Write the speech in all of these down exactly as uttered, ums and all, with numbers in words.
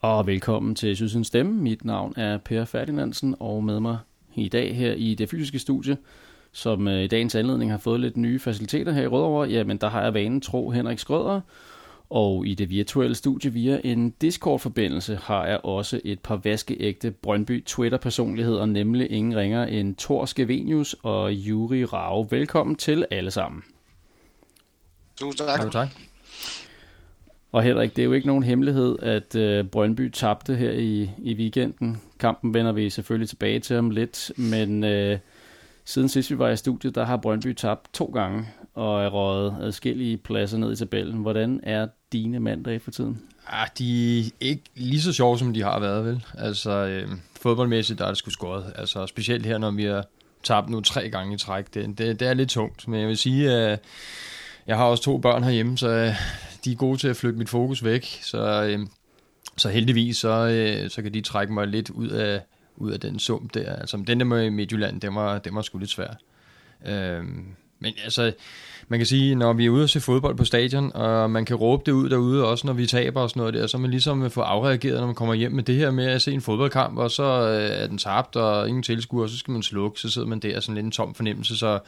Og velkommen til Sydsidens Stemme. Mit navn er Per Ferdinandsen, og med mig i dag her i det fysiske studie, som i dagens anledning har fået lidt nye faciliteter her i Rødovre, jamen der har jeg vanen tro Henrik Skrødder. Og i det virtuelle studie via en Discord-forbindelse har jeg også et par vaskeægte Brøndby Twitter-personligheder, nemlig ingen ringer end Thor Skevenius og Juri Rau. Velkommen til alle sammen. Tusind tak. Tak, tak. Og Henrik, det er jo ikke nogen hemmelighed, at øh, Brøndby tabte her i, i weekenden. Kampen vender vi selvfølgelig tilbage til om lidt, men øh, siden sidst vi var i studiet, der har Brøndby tabt to gange og er røget adskillige pladser ned i tabellen. Hvordan er dine mandage for tiden? Ah, de er ikke lige så sjove, som de har været, vel? Altså, øh, fodboldmæssigt, der er det sgu skåret. Altså, specielt her, når vi har tabt nu tre gange i træk. Det, det, det er lidt tungt, men jeg vil sige, at øh, jeg har også to børn herhjemme, så øh, de er gode til at flytte mit fokus væk. Så, øh, så heldigvis, så, øh, så kan de trække mig lidt ud af, ud af den sum der. Altså, den der med Midtjylland, den var, den var sgu lidt svær. Øh, Men altså, man kan sige, når vi er ude og se fodbold på stadion, og man kan råbe det ud derude, også når vi taber og sådan noget der, så man ligesom får afreageret, når man kommer hjem med det her med at se en fodboldkamp, og så er den tabt, og ingen tilskuer, og så skal man slukke, så sidder man der sådan lidt en tom fornemmelse. Så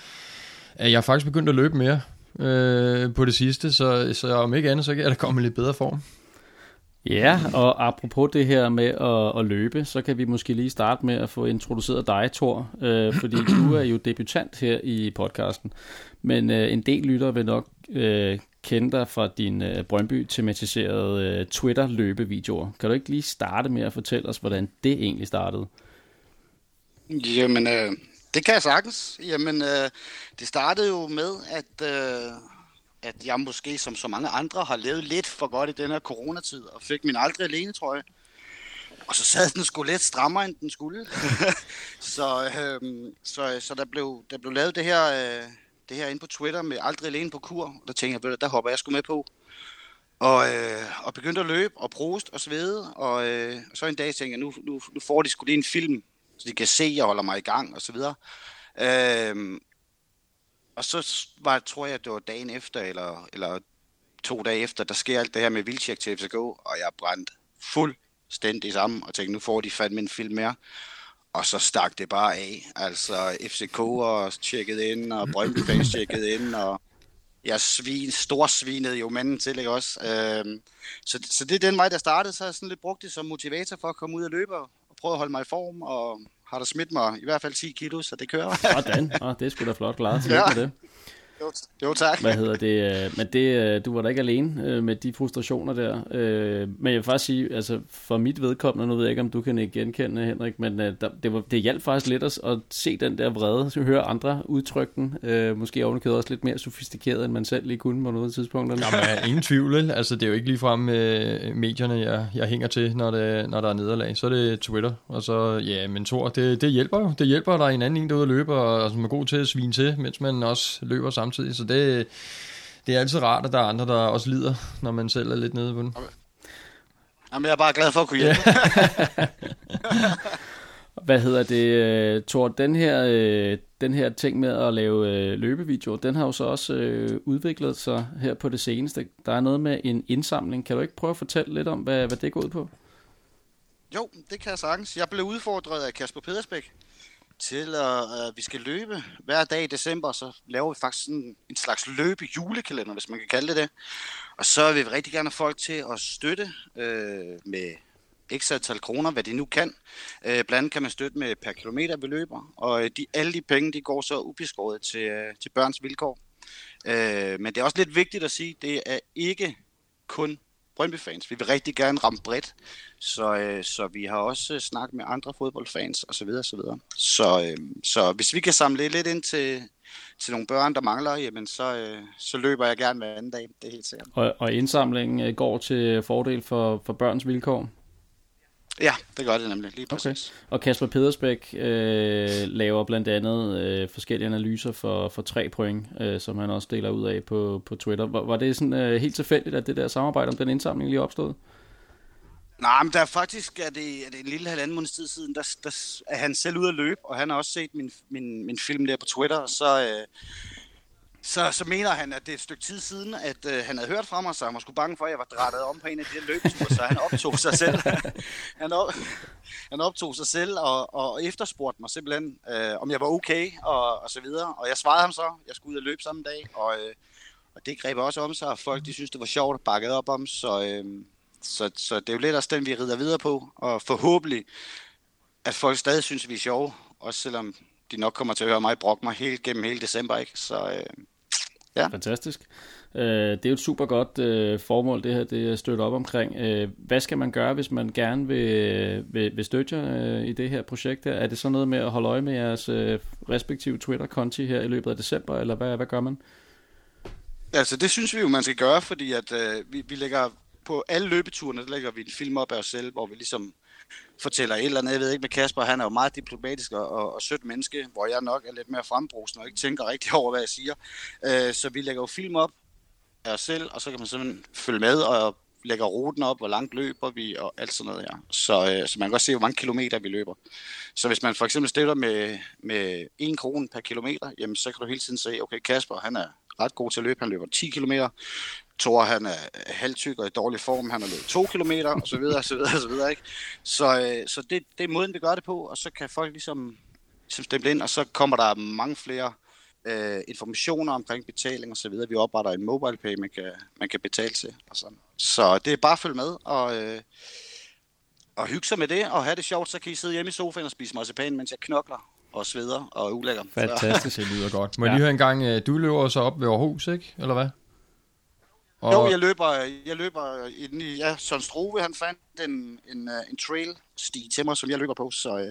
jeg har faktisk begyndt at løbe mere øh, på det sidste, så, så om ikke andet, så kan jeg da komme i lidt bedre form. Ja, og apropos det her med at, at løbe, så kan vi måske lige starte med at få introduceret dig, Thor, øh, fordi du er jo debutant her i podcasten, men øh, en del lyttere vil nok øh, kende dig fra din øh, Brøndby-tematiserede øh, Twitter-løbevideoer. Kan du ikke lige starte med at fortælle os, hvordan det egentlig startede? Jamen, øh, det kan jeg sagtens. Jamen, øh, det startede jo med, at... Øh at jeg måske, som så mange andre, har levet lidt for godt i den her coronatid, og fik min aldrig alene-trøje. Og så sad den sgu lidt strammere, end den skulle. så øhm, så, så der, blev, der blev lavet det her, øh, det her inde på Twitter med aldrig alene på kur, og der tænkte jeg, der hopper jeg sgu med på. Og, øh, og begyndte at løbe, og proste, og svede, og, øh, og så en dag tænkte jeg, nu, nu, nu får de sgu lige en film, så de kan se, at jeg holder mig i gang, og så videre. Øh, Og så var, tror jeg, det var dagen efter, eller, eller to dage efter, der sker alt det her med Vilcek til F C K, og jeg brændte fuldstændig sammen, og tænkte, nu får de fandme en film mere. Og så stak det bare af. Altså, F C K'er tjekkede ind, og Brøndby-fans tjekkede ind, og jeg svin, storsvinede jo manden til, ikke også? Øhm, så, så det er den vej, der startede, så har jeg sådan lidt brugt det som motivator for at komme ud og løbe, og prøve at holde mig i form, og... har der smidt mig i hvert fald ti kilo, så det kører. Sådan. Oh, det er sgu da flot klaret. Ja. Det. Jo, jo, tak. Hvad hedder det? Men det, du var da ikke alene med de frustrationer der. Men jeg vil faktisk sige, altså for mit vedkommende, nu ved jeg ikke, om du kan ikke genkende, Henrik, men det, var, det hjalp faktisk lidt at se den der vrede, så høre andre udtrykke den. Måske ovenikøbet også lidt mere sofistikeret, end man selv lige kunne på nogle tidspunkter. Jamen, ingen tvivl. Altså, det er jo ikke ligefrem øh, medierne, jeg, jeg hænger til, når, det, når der er nederlag. Så er det Twitter, og så, ja, men Thor, det, det hjælper jo. Det hjælper, der er en anden en derude at løbe, og som er god til at svine til, mens man også løber sammen. Så det, det er altid rart, at der er andre, der også lider, når man selv er lidt nede på den. Okay. Jamen, jeg er bare glad for at kunne hjælpe. Hvad hedder det, Thor? Den her, den her ting med at lave løbevideoer, den har jo så også udviklet sig her på det seneste. Der er noget med en indsamling. Kan du ikke prøve at fortælle lidt om, hvad, hvad det går ud på? Jo, det kan jeg sagtens. Jeg blev udfordret af Kasper Pedersbæk til at øh, vi skal løbe hver dag i december, så laver vi faktisk sådan en slags løbe-julekalender, hvis man kan kalde det det. Og så vil vi rigtig gerne have folk til at støtte øh, med ekstra antal kroner, hvad de nu kan. Øh, blandt andet kan man støtte med per kilometer beløber, og de, alle de penge, de går så ubeskåret til, øh, til børns vilkår. Øh, men det er også lidt vigtigt at sige, det er ikke kun Brøndby-fans. Vi vil rigtig gerne ramme bredt, så, øh, så vi har også øh, snakket med andre fodboldfans osv. Så, videre, så, videre. Så, øh, så hvis vi kan samle lidt ind til, til nogle børn, der mangler, jamen så, øh, så løber jeg gerne hver anden dag. Det er helt sikkert. Og, og indsamlingen går til fordel for, for børns vilkår? Ja, det gør det nemlig. Lige præcis. Okay. Og Kasper Pedersbæk øh, laver blandt andet øh, forskellige analyser for, for tre point, øh, som han også deler ud af på, på Twitter. Var, var det sådan øh, helt tilfældigt, at det der samarbejde om den indsamling lige opstod? Nej, men der er faktisk, er det, er det en lille halvanden måneds tid siden, der, der er han selv ude at løbe, og han har også set min, min, min film der på Twitter, og så... Øh, Så, så mener han, at det er et stykke tid siden, at øh, han havde hørt fra mig, så han var sgu bange for, at jeg var drættet om på en af de her løbeture, så han optog sig selv. han, op, han optog sig selv og, og efterspurgte mig simpelthen, øh, om jeg var okay og, og så videre. Og jeg svarede ham så, jeg skulle ud og løbe samme dag, og, øh, og det greb også om sig, og folk de synes det var sjovt og bakkede op om, så, øh, så, så det er jo lidt også den, vi rider videre på, og forhåbentlig, at folk stadig synes, vi er sjove, også selvom de nok kommer til at høre mig brokke mig helt gennem hele december, ikke? Så øh, ja. Fantastisk. Øh, det er jo et super godt øh, formål, det her, det støtter op omkring. Øh, hvad skal man gøre, hvis man gerne vil, vil, vil støtte jer øh, i det her projekt her? Er det så noget med at holde øje med jeres øh, respektive Twitter-konti her i løbet af december, eller hvad, hvad gør man? Altså, det synes vi jo, man skal gøre, fordi at øh, vi, vi lægger på alle løbeturene, der lægger vi en film op af os selv, hvor vi ligesom fortæller et eller andet, jeg ved ikke med Kasper, han er jo meget diplomatisk og, og, og sødt menneske, hvor jeg nok er lidt mere frembrusende og ikke tænker rigtig over, hvad jeg siger. Øh, så vi lægger jo film op af os selv, og så kan man simpelthen følge med og lægger ruten op, hvor langt løber vi og alt sådan noget her. Ja. Så, øh, så man kan også se, hvor mange kilometer vi løber. Så hvis man for eksempel støtter med, med en krone per kilometer, jamen så kan du hele tiden se, okay Kasper, han er ret god til at løbe, han løber ti kilometer, Thor, han er halvtyk og i dårlig form, han har løbet to kilometer, og så videre, og så videre, og så videre, ikke? Så, så det, det er måden, vi gør det på, og så kan folk ligesom, ligesom stemme ind, og så kommer der mange flere øh, informationer omkring betaling og så videre. Vi opretter en mobile pay, man kan, man kan betale til, og sådan. Så det er bare at følge med, og, øh, og hygge sig med det, og have det sjovt, så kan I sidde hjemme i sofaen og spise marcipan, mens jeg knokler og sveder og er ulækker. Fantastisk, det lyder godt. Må jeg lige høre en gang, du løber så op ved Aarhus, ikke? Eller hvad? Og... Jo, jeg løber, jeg løber inde i, ja, Søren Struve, han fandt en, en, en trail-sti til mig, som jeg løber på, så øh,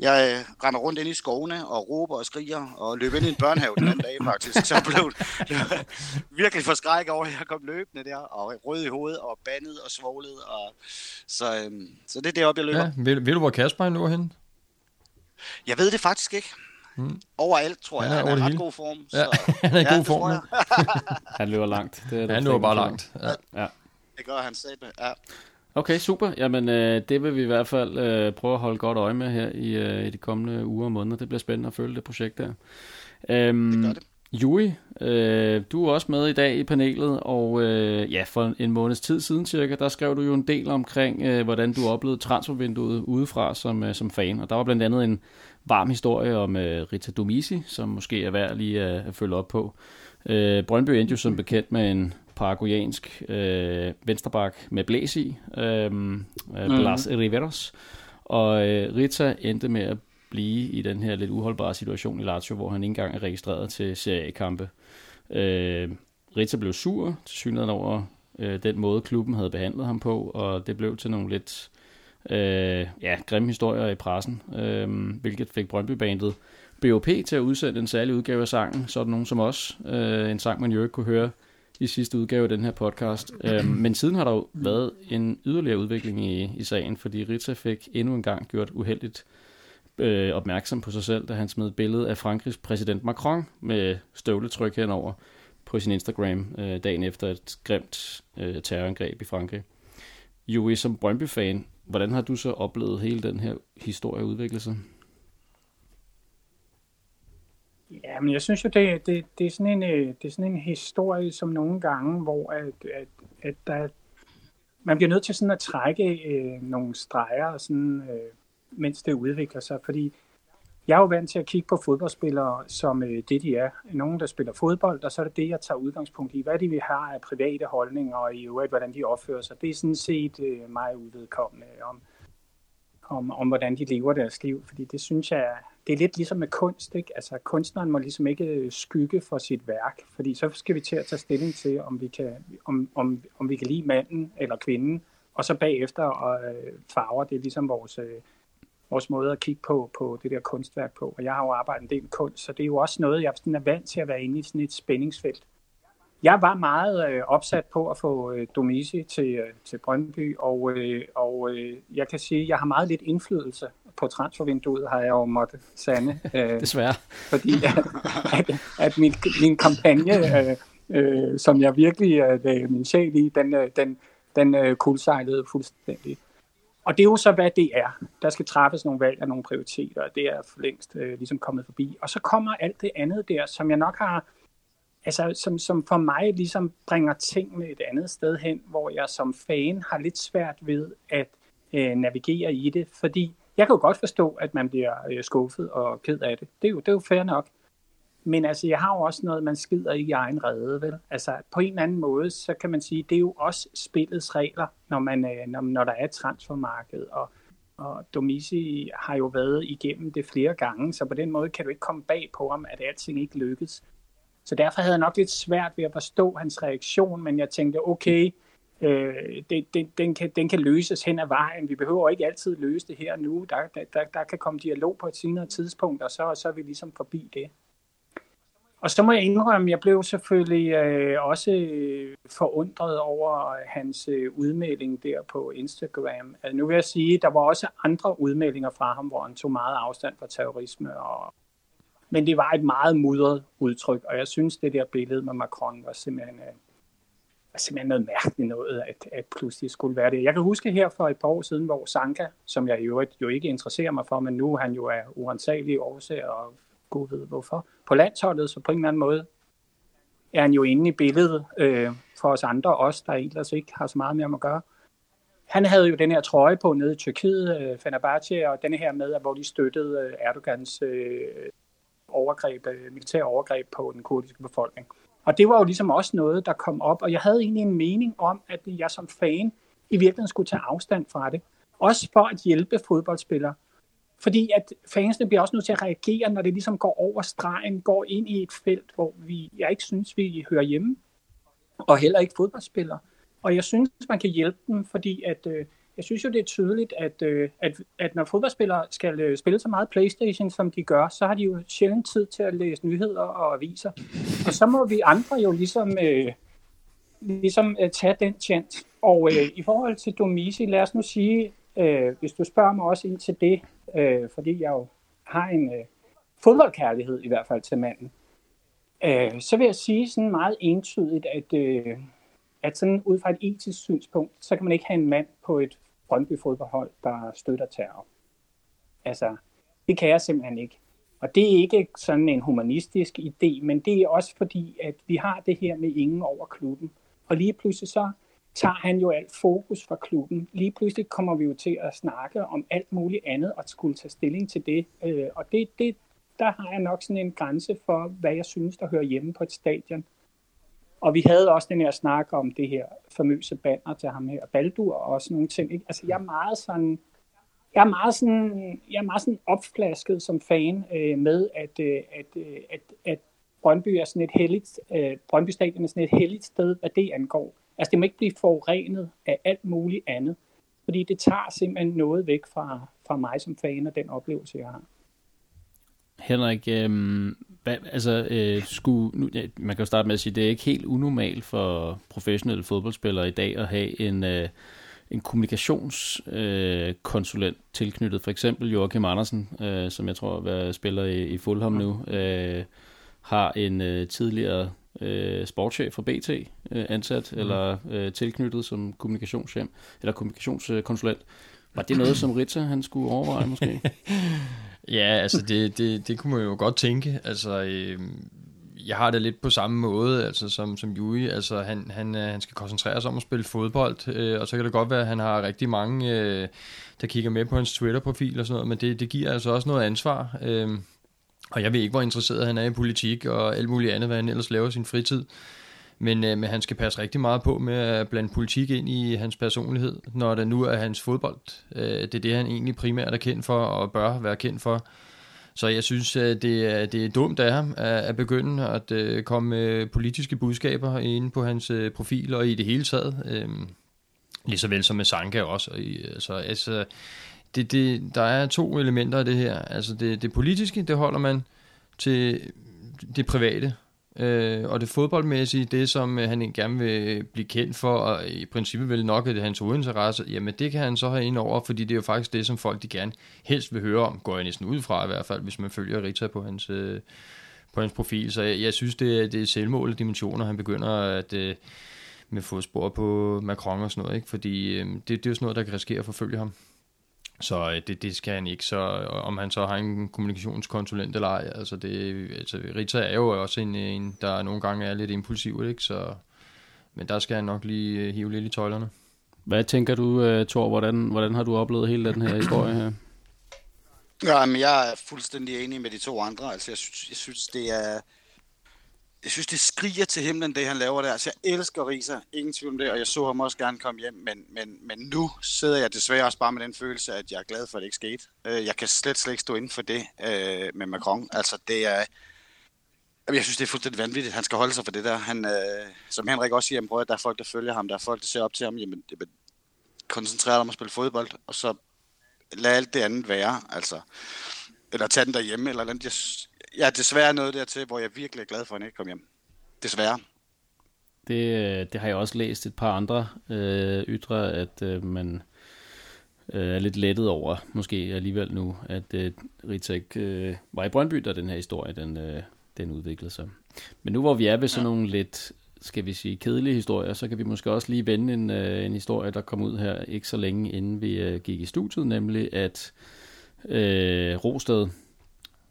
jeg øh, render rundt inde i skovene og råber og skriger og løber ind i en børnehave den anden dag faktisk, så jeg blev virkelig forskrækket over, at jeg kom løbende der, og rød i hovedet og bandet og svoglet, og, så, øh, så det er deroppe, jeg løber. Ja, ved, ved du, hvor Kasper løber henne? Jeg ved det faktisk ikke. Mm. Overalt, tror jeg. Ja, han er i ret god form. Så... Ja, han er i ja, god form. Han løber langt. Det er det, han løber bare langt. Ja. Ja. Det gør han Svæbe. Ja. Okay, super. Jamen, øh, det vil vi i hvert fald øh, prøve at holde godt øje med her i, øh, i de kommende uger og måneder. Det bliver spændende at følge det projekt der. Øhm, det gør det. Juri, øh, du er også med i dag i panelet, og øh, ja, for en måneds tid siden cirka, der skrev du jo en del omkring, øh, hvordan du oplevede transfervinduet udefra som, øh, som fan, og der var blandt andet en varm historie om øh, Rita Domíci, som måske er værd lige at, at følge op på. Øh, Brøndby endte jo som bekendt med en paraguayansk øh, vensterbak med blæs i, øh, Blas mm. Riveros, og øh, Rita endte med at blive i den her lidt uholdbare situation i Lazio, hvor han ikke engang er registreret til Serie A-kampe. Øh, Rita blev sur til synligheden over øh, den måde, klubben havde behandlet ham på, og det blev til nogle lidt øh, ja, grimme historier i pressen, øh, hvilket fik Brøndby-bandet B O P til at udsende en særlig udgave af sangen, sådan nogen som os, øh, en sang, man jo ikke kunne høre i sidste udgave af den her podcast. Øh, men siden har der jo været en yderligere udvikling i, i sagen, fordi Rita fik endnu en gang gjort uheldigt Øh, opmærksom på sig selv, da han smed et billede af Frankrigs præsident Macron med støvletryk henover på sin Instagram øh, dagen efter et grimt øh, terrorangreb i Frankrig. Juri, som Brøndby-fan, hvordan har du så oplevet hele den her historie udvikle sig? Ja, men jeg synes jo, det, det, det, er, sådan en, det er sådan en historie, som nogle gange, hvor at, at, at der, man bliver nødt til sådan at trække øh, nogle streger og sådan... Øh, mens det udvikler sig, fordi jeg er jo vant til at kigge på fodboldspillere som øh, det, de er. Nogen, der spiller fodbold, og så er det det, jeg tager udgangspunkt i. Hvad de vil have af private holdninger, og i øvrigt, hvordan de opfører sig. Det er sådan set øh, meget uvedkommende om, om, om, hvordan de lever deres liv, fordi det synes jeg, det er lidt ligesom med kunst, ikke? Altså, kunstneren må ligesom ikke skygge for sit værk, fordi så skal vi til at tage stilling til, om vi kan, om, om, om vi kan lide manden eller kvinden, og så bagefter og, øh, farver det ligesom vores... Øh, vores måde at kigge på, på det der kunstværk på. Og jeg har jo arbejdet en del med kunst, så det er jo også noget, jeg er vant til at være inde i sådan et spændingsfelt. Jeg var meget øh, opsat på at få øh, Domíci til, øh, til Brøndby, og, øh, og øh, jeg kan sige, at jeg har meget lidt indflydelse på transfervinduet, har jeg jo måttet sande. Øh, Desværre. Fordi at, at, at min, min kampagne, øh, øh, som jeg virkelig lagde øh, min sjæl i, den, øh, den, den øh, kulsejlede fuldstændig. Og det er jo så, hvad det er. Der skal træffes nogle valg af nogle prioriteter, og det er for længst øh, ligesom kommet forbi. Og så kommer alt det andet der, som jeg nok har altså, som, som for mig ligesom bringer tingene et andet sted hen, hvor jeg som fan har lidt svært ved at øh, navigere i det, fordi jeg kan jo godt forstå, at man bliver øh, skuffet og ked af det. Det er jo, det er jo fair nok. Men altså, jeg har jo også noget, man skider i egen rede, vel? Altså, på en eller anden måde, så kan man sige, det er jo også spillets regler, når, man, øh, når, når der er transfermarked, og Og Domíci har jo været igennem det flere gange, så på den måde kan du ikke komme bag på ham, at alting ikke lykkes. Så derfor havde jeg nok lidt svært ved at forstå hans reaktion, men jeg tænkte, okay, øh, det, det, den, kan, den kan løses hen ad vejen. Vi behøver ikke altid løse det her og nu. Der, der, der, der kan komme dialog på et senere tidspunkt, og så, og så er vi ligesom forbi det. Og så må jeg indrømme, jeg blev selvfølgelig øh, også forundret over hans øh, udmelding der på Instagram. Altså, nu vil jeg sige, der var også andre udmeldinger fra ham, hvor han tog meget afstand fra terrorisme. Og... Men det var et meget mudret udtryk, og jeg synes, det der billede med Macron var simpelthen, øh, var simpelthen noget mærkeligt noget, at, at pludselig skulle være det. Jeg kan huske her for et par år siden, hvor Sankoh, som jeg i øvrigt jo ikke interesserer mig for, men nu han jo er uansagelig årsager og Gud ved hvorfor. På landsholdet, så på en eller anden måde, er han jo inde i billedet øh, for os andre, os der ellers ikke har så meget med om at gøre. Han havde jo den her trøje på nede i Tyrkiet, øh, Fenerbahce, og denne her med, hvor de støttede øh, Erdogans øh, overgreb, øh, militære overgreb på den kurdiske befolkning. Og det var jo ligesom også noget, der kom op, og jeg havde egentlig en mening om, at jeg som fan i virkeligheden skulle tage afstand fra det. Også for at hjælpe fodboldspillere. Fordi at fansene bliver også nødt til at reagere, når det ligesom går over stregen, går ind i et felt, hvor vi, jeg ikke synes, vi hører hjemme, og heller ikke fodboldspillere. Og jeg synes, man kan hjælpe dem, fordi at, øh, jeg synes jo, det er tydeligt, at, øh, at, at når fodboldspillere skal øh, spille så meget PlayStation, som de gør, så har de jo sjældent tid til at læse nyheder og aviser. Og så må vi andre jo ligesom... Øh, ligesom øh, tage den tjent. Og øh, i forhold til Domíci, lad os nu sige, øh, hvis du spørger mig også ind til det, øh, fordi jeg jo har en øh, fodboldkærlighed i hvert fald til manden, øh, så vil jeg sige sådan meget entydigt, at, øh, at sådan ud fra et etisk synspunkt, så kan man ikke have en mand på et Brøndby fodboldhold, der støtter terror. Altså, det kan jeg simpelthen ikke. Og det er ikke sådan en humanistisk idé, men det er også fordi, at vi har det her med ingen over klubben. Og lige pludselig så tager han jo alt fokus fra klubben. Lige pludselig kommer vi jo til at snakke om alt muligt andet og skulle tage stilling til det. Og det, det, der har jeg nok sådan en grænse for, hvad jeg synes, der hører hjemme på et stadion. Og vi havde også den her snak om det her famøse banner til ham her, Baldur og sådan nogle ting. Ikke? Altså jeg er meget sådan... Jeg er meget sådan, jeg er meget sådan opflasket som fan øh, med, at, øh, at, øh, at, at Brøndby er sådan et helligt, øh, Brøndby Stadion er sådan et helligt sted, hvad det angår. Altså det må ikke blive forurenet af alt muligt andet, fordi det tager simpelthen noget væk fra, fra mig som fan og den oplevelse, jeg har. Henrik, øh, hvad, altså, øh, skulle, nu, man kan jo starte med at sige, at det er ikke helt unormalt for professionelle fodboldspillere i dag at have en... Øh, en kommunikationskonsulent øh, tilknyttet, for eksempel Joachim Andersen, øh, som jeg tror er spiller i, i Fulham nu, øh, har en øh, tidligere øh, sportschef fra B T øh, ansat, mm. eller øh, tilknyttet som kommunikationschef, eller kommunikationskonsulent. Var det noget, som Rita han skulle overveje måske? Ja, altså det, det, det kunne man jo godt tænke, altså... Øh... Jeg har det lidt på samme måde, altså som, som Juri. Altså han, han, han skal koncentrere sig om at spille fodbold, øh, og så kan det godt være, at han har rigtig mange, øh, der kigger med på hans Twitter-profil og sådan noget, men det, det giver altså også noget ansvar. Øh, og jeg ved ikke, hvor interesseret han er i politik og alt muligt andet, hvad han ellers laver i sin fritid. Men, øh, men han skal passe rigtig meget på med at blande politik ind i hans personlighed, når det nu er hans fodbold. Øh, det er det, han egentlig primært er kendt for og bør være kendt for. Så jeg synes, det er, det er dumt af ham at begynde at komme med politiske budskaber inde på hans profil og i det hele taget. Lige så vel som med Sankoh også. Så altså, det, det, der er to elementer af det her. Altså det, det politiske, det holder man til det private. Og det fodboldmæssige, det som han gerne vil blive kendt for, og i princippet vel nok at det er hans hovedinteresse, jamen det kan han så have ind over, fordi det er jo faktisk det, som folk de gerne helst vil høre om, går jeg næsten ud fra i hvert fald, hvis man følger Rita på hans, på hans profil. Så jeg, jeg synes, det er, det er selvmålet dimensioner, han begynder at med få spor på Macron og sådan noget, ikke? Fordi det, det er jo sådan noget, der kan risikere at forfølge ham. Så det, det skal han ikke. Så om han så har en kommunikationskonsulent eller ej, altså det, altså Rita er jo også en, en der nogle gange er lidt impulsiv, ikke? Så, men der skal han nok lige hive lidt i tøjlerne. Hvad tænker du, Thor? Hvordan, hvordan har du oplevet hele den her historie her? Ja, men jeg er fuldstændig enig med de to andre. Altså, jeg synes, jeg synes det er... Jeg synes, det skriger til himlen, det han laver der. Altså, jeg elsker Risa, ingen tvivl om det, og jeg så ham også gerne komme hjem, men, men, men nu sidder jeg desværre også bare med den følelse, at jeg er glad for, at det ikke skete. Jeg kan slet, slet ikke stå inden for det med Macron. Altså, det er... Jeg synes, det er fuldstændig vanvittigt, han skal holde sig for det der. Han, som Henrik også siger, prøver, at der er folk, der følger ham, der er folk, der ser op til ham. Jamen, koncentrer dig om at spille fodbold, og så lad alt det andet være, altså. Eller tage den derhjemme, eller andet. Jeg Ja, desværre noget dertil, hvor jeg virkelig er glad for, at han ikke kom hjem. Desværre. Det, det har jeg også læst et par andre øh, ytre, at øh, man øh, er lidt lettet over, måske alligevel nu, at øh, Ritek øh, var i Brøndby, da den her historie den, øh, den udviklede sig. Men nu hvor vi er ved sådan ja. nogle lidt, skal vi sige, kedelige historier, så kan vi måske også lige vende en, øh, en historie, der kom ud her ikke så længe, inden vi øh, gik i studiet, nemlig at øh, Rosted